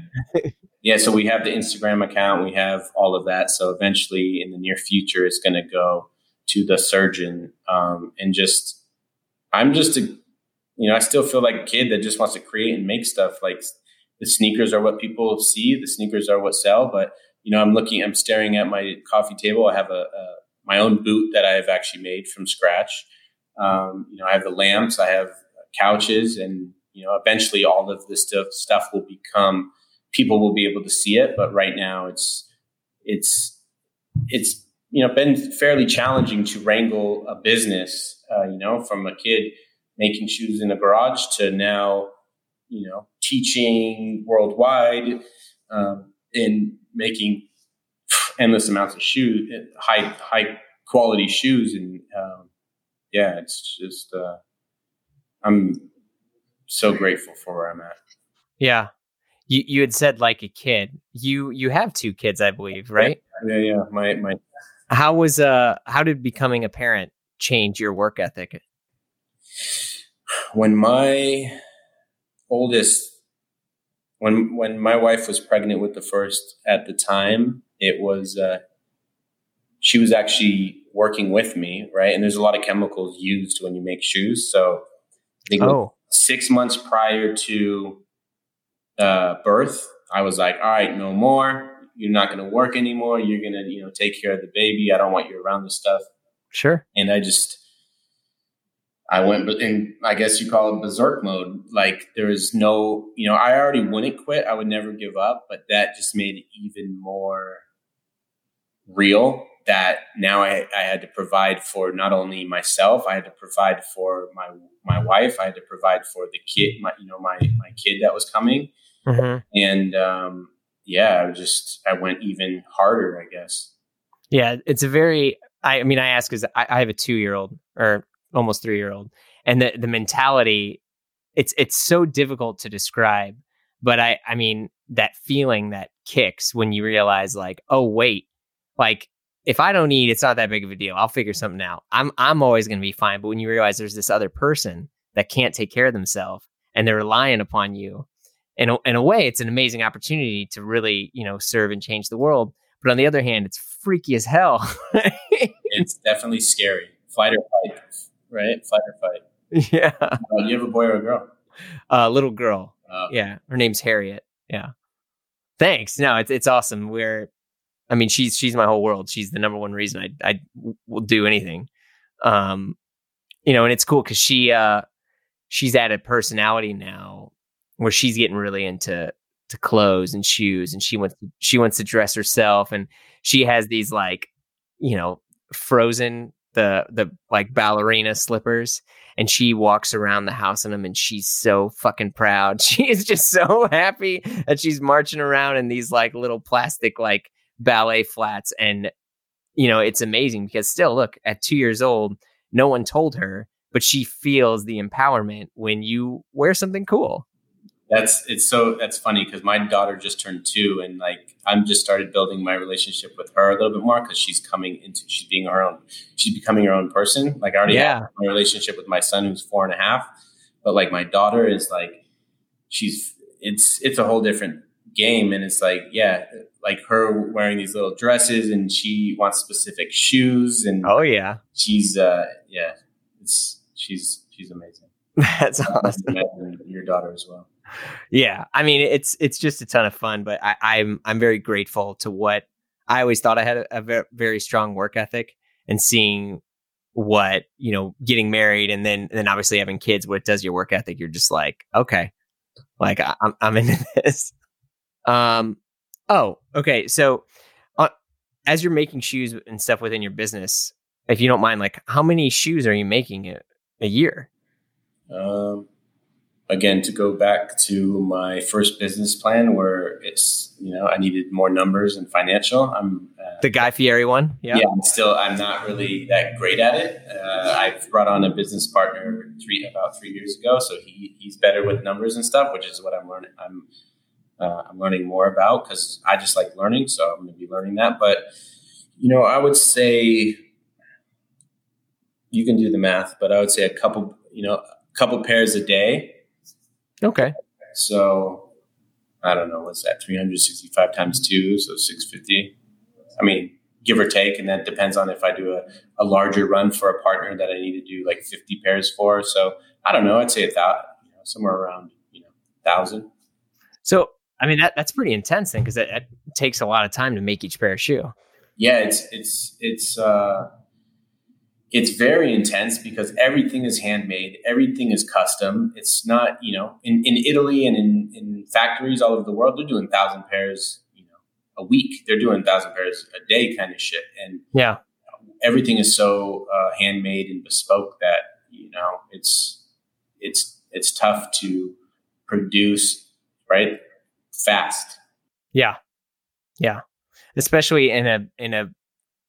Yeah. So we have the Instagram account. We have all of that. So eventually in the near future, it's going to go to The Surgeon. I'm just I still feel like a kid that just wants to create and make stuff. Like the sneakers are what people see. The sneakers are what sell. But, I'm staring at my coffee table. I have my own boot that I've actually made from scratch. I have the lamps. I have couches, and eventually all of this stuff will become, people will be able to see it. But right now it's been fairly challenging to wrangle a business, from a kid making shoes in a garage to now, teaching worldwide, and making endless amounts of shoes, high quality shoes. And, it's just, I'm so grateful for where I'm at. Yeah. You had said like a kid. You have 2 kids, I believe, right? Yeah. My. How did becoming a parent change your work ethic? When my wife was pregnant with the first at the time, it was she was actually working with me, right? And there's a lot of chemicals used when you make shoes, so I think 6 months prior to birth, I was like, all right, no more. You're not going to work anymore. You're going to, take care of the baby. I don't want you around this stuff. Sure. And I went in, I guess you call it berserk mode. Like there is no, I already wouldn't quit. I would never give up. But that just made it even more real that now I had to provide for not only myself, I had to provide for my wife, I had to provide for the kid, my kid that was coming. Mm-hmm. And, I went even harder, I guess. Yeah. It's I ask because I have a 2-year-old or almost 3-year-old, and the mentality, it's so difficult to describe, but I mean that feeling that kicks when you realize like, oh wait, like, if I don't eat, it's not that big of a deal. I'll figure something out. I'm always going to be fine. But when you realize there's this other person that can't take care of themselves and they're relying upon you, in a way, it's an amazing opportunity to really, serve and change the world. But on the other hand, it's freaky as hell. It's definitely scary. Fight or flight, right? Fight or flight. Yeah. Do you have a boy or a girl? Little girl. Oh. Yeah. Her name's Harriet. Yeah. Thanks. No, it's awesome. She's my whole world. She's the number one reason I will do anything. And it's cool because she's at a personality now where she's getting really into clothes and shoes, and she wants to dress herself, and she has these like, Frozen, the like ballerina slippers, and she walks around the house in them, and she's so fucking proud. She is just so happy that she's marching around in these like little plastic like ballet flats. And it's amazing because still, look, at 2 years old, no one told her, but she feels the empowerment when you wear something cool. That's funny because my daughter just turned 2, and like I'm just started building my relationship with her a little bit more because she's becoming her own person. Like I already have my relationship with my son who's 4.5, but like my daughter is like it's a whole different game, and it's like like her wearing these little dresses, and she wants specific shoes, and she's amazing. That's awesome. And your daughter as well. Yeah, I mean, it's just a ton of fun, but I'm very grateful to what I always thought I had a very strong work ethic, and seeing what, you know, getting married and then obviously having kids, what does your work ethic? You're just like, okay, like I'm into this. Oh, okay. So as you're making shoes and stuff within your business, if you don't mind, like how many shoes are you making a year? Again, to go back to my first business plan where it's, you know, I needed more numbers and financial. I'm the Guy Fieri one. Yeah, I'm not really that great at it. I've brought on a business partner about 3 years ago. So he's better with numbers and stuff, which is what I'm learning. I'm learning more about because I just like learning. So I'm going to be learning that. But, you know, I would say you can do the math, but I would say a couple pairs a day. Okay. So I don't know, what's that? 365 times 2, so 650. I mean, give or take. And that depends on if I do a larger run for a partner that I need to do like 50 pairs for. So I don't know. I'd say somewhere around, 1,000. So, I mean, that's pretty intense then, because that takes a lot of time to make each pair of shoe. Yeah, it's very intense because everything is handmade. Everything is custom. It's not, in Italy and in factories all over the world, they're doing 1,000 pairs, a week. They're doing 1,000 pairs a day kind of shit. And yeah, everything is so handmade and bespoke that, it's tough to produce, right? Fast. Yeah. Yeah. Especially in a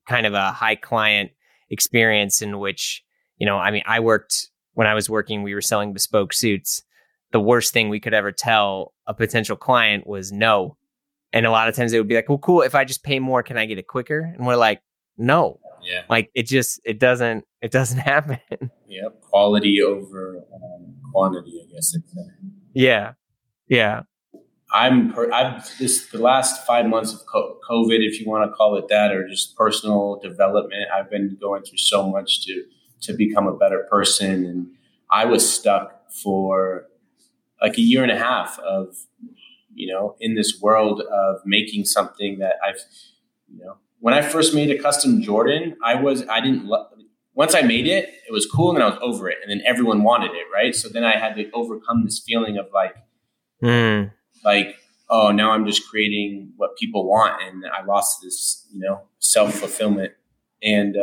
kind of a high client experience in which, I mean, we were selling bespoke suits. The worst thing we could ever tell a potential client was no. And a lot of times they would be like, well, cool. If I just pay more, can I get it quicker? And we're like, no. Yeah. Like it doesn't happen. Yeah. Quality over quantity, I guess. Yeah. Yeah. The last 5 months of COVID, if you want to call it that, or just personal development, I've been going through so much to become a better person. And I was stuck for like a year and a half of, in this world of making something that when I first made a custom Jordan, once I made it, it was cool. And then I was over it. And then everyone wanted it. Right. So then I had to overcome this feeling of like, like, oh, now I'm just creating what people want. And I lost this, self-fulfillment. And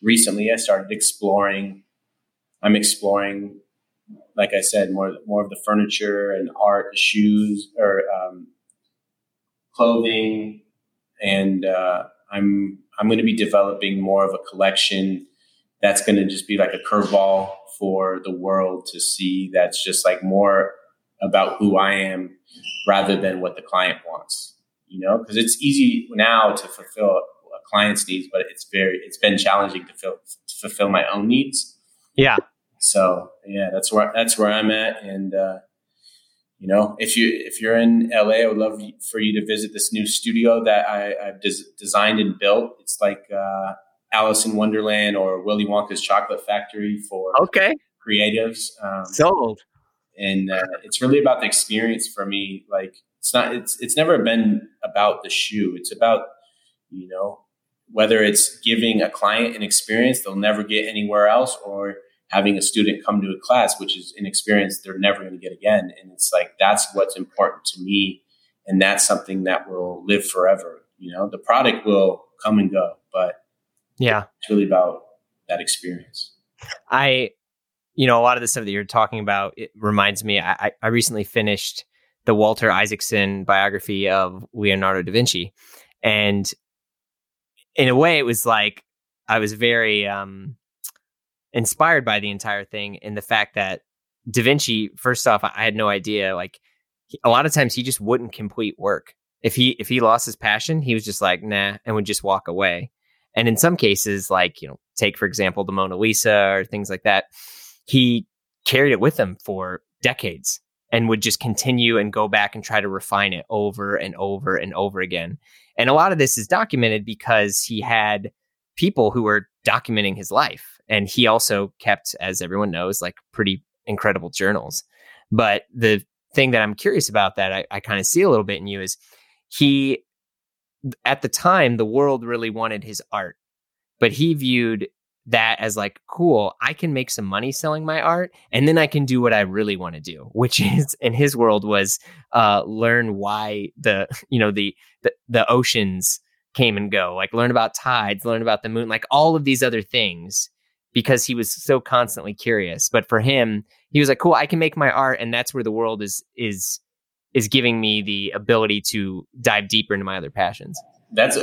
recently I started exploring, like I said, more of the furniture and art, shoes or clothing. And I'm going to be developing more of a collection that's going to just be like a curveball for the world to see. That's just like more about who I am rather than what the client wants, because it's easy now to fulfill a client's needs, but it's been challenging to fulfill my own needs. Yeah. So yeah, that's where I'm at. And, if you're in LA, I would love for you to visit this new studio that I've designed and built. It's like, Alice in Wonderland or Willy Wonka's Chocolate Factory for creatives. Sold. And it's really about the experience for me. Like it's never been about the shoe. It's about, whether it's giving a client an experience they'll never get anywhere else, or having a student come to a class, which is an experience they're never going to get again. And it's like, that's what's important to me. And that's something that will live forever. The product will come and go, but yeah, it's really about that experience. A lot of the stuff that you're talking about, it reminds me, I recently finished the Walter Isaacson biography of Leonardo da Vinci. And in a way, it was like, I was very inspired by the entire thing. And the fact that da Vinci, first off, I had no idea, like a lot of times he just wouldn't complete work. If he lost his passion, he was just like, nah, and would just walk away. And in some cases, like, you know, take, for example, the Mona Lisa or things like that, he carried it with him for decades and would just continue and go back and try to refine it over and over and over again. And a lot of this is documented because he had people who were documenting his life. And he also kept, as everyone knows, like pretty incredible journals. But the thing that I'm curious about that I kind of see a little bit in you is he, at the time, the world really wanted his art, but he viewed that as like, cool, I can make some money selling my art, and then I can do what I really want to do, which is, in his world, was learn why the oceans came and go, like learn about tides, learn about the moon, like all of these other things, because he was so constantly curious. But for him, he was like, cool, I can make my art, and that's where the world is giving me the ability to dive deeper into my other passions. That's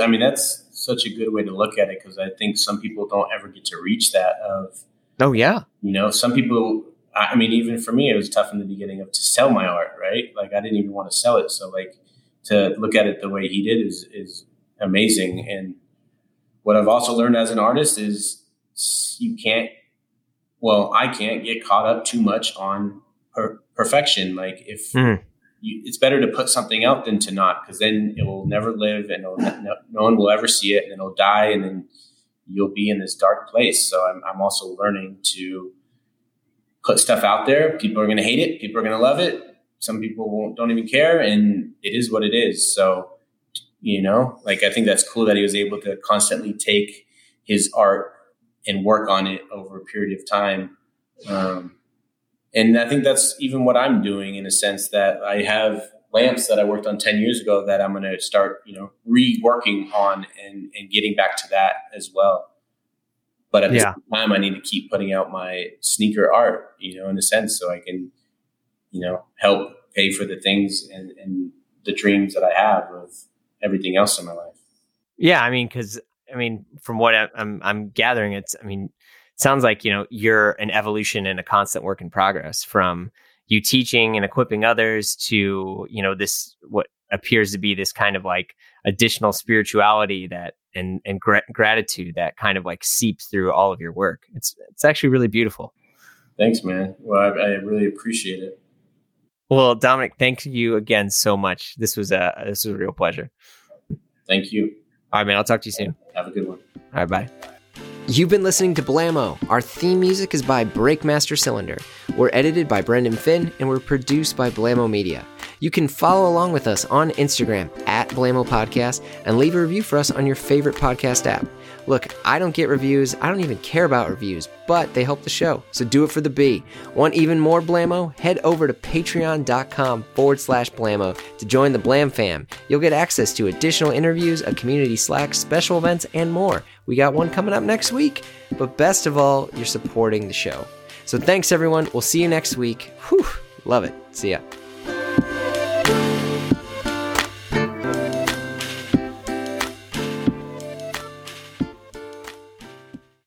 such a good way to look at it, because I think some people don't ever get to reach that of, oh yeah. You know, some people, I mean, even for me, it was tough in the beginning to sell my art, right? Like I didn't even want to sell it. So like to look at it the way he did is amazing. And what I've also learned as an artist is I can't get caught up too much on perfection. Like if it's better to put something out than to not, because then it will never live and no one will ever see it, and it'll die, and then you'll be in this dark place. So I'm also learning to put stuff out there. People are going to hate it. People are going to love it. Some people don't even care, and it is what it is. So, you know, like I think that's cool that he was able to constantly take his art and work on it over a period of time. And I think that's even what I'm doing, in a sense that I have lamps that I worked on 10 years ago that I'm going to start, reworking on and getting back to that as well. But at the same time, I need to keep putting out my sneaker art, in a sense, so I can, help pay for the things and the dreams that I have of everything else in my life. Yeah. Because from what I'm gathering, sounds like, you're an evolution and a constant work in progress, from you teaching and equipping others to, this, what appears to be this kind of like additional spirituality that, and gratitude that kind of like seeps through all of your work. It's actually really beautiful. Thanks, man. Well, I really appreciate it. Well, Dominic, thank you again so much. This was a real pleasure. Thank you. All right, man. I'll talk to you soon. Have a good one. All right. Bye. You've been listening to Blammo. Our theme music is by Breakmaster Cylinder. We're edited by Brendan Finn, and we're produced by Blammo Media. You can follow along with us on Instagram @BlammoPodcast and leave a review for us on your favorite podcast app. Look, I don't get reviews. I don't even care about reviews, but they help the show. So do it for the B. Want even more Blammo? Head over to patreon.com/Blammo to join the Blam fam. You'll get access to additional interviews, a community Slack, special events, and more. We got one coming up next week. But best of all, you're supporting the show. So thanks, everyone. We'll see you next week. Whew, love it. See ya.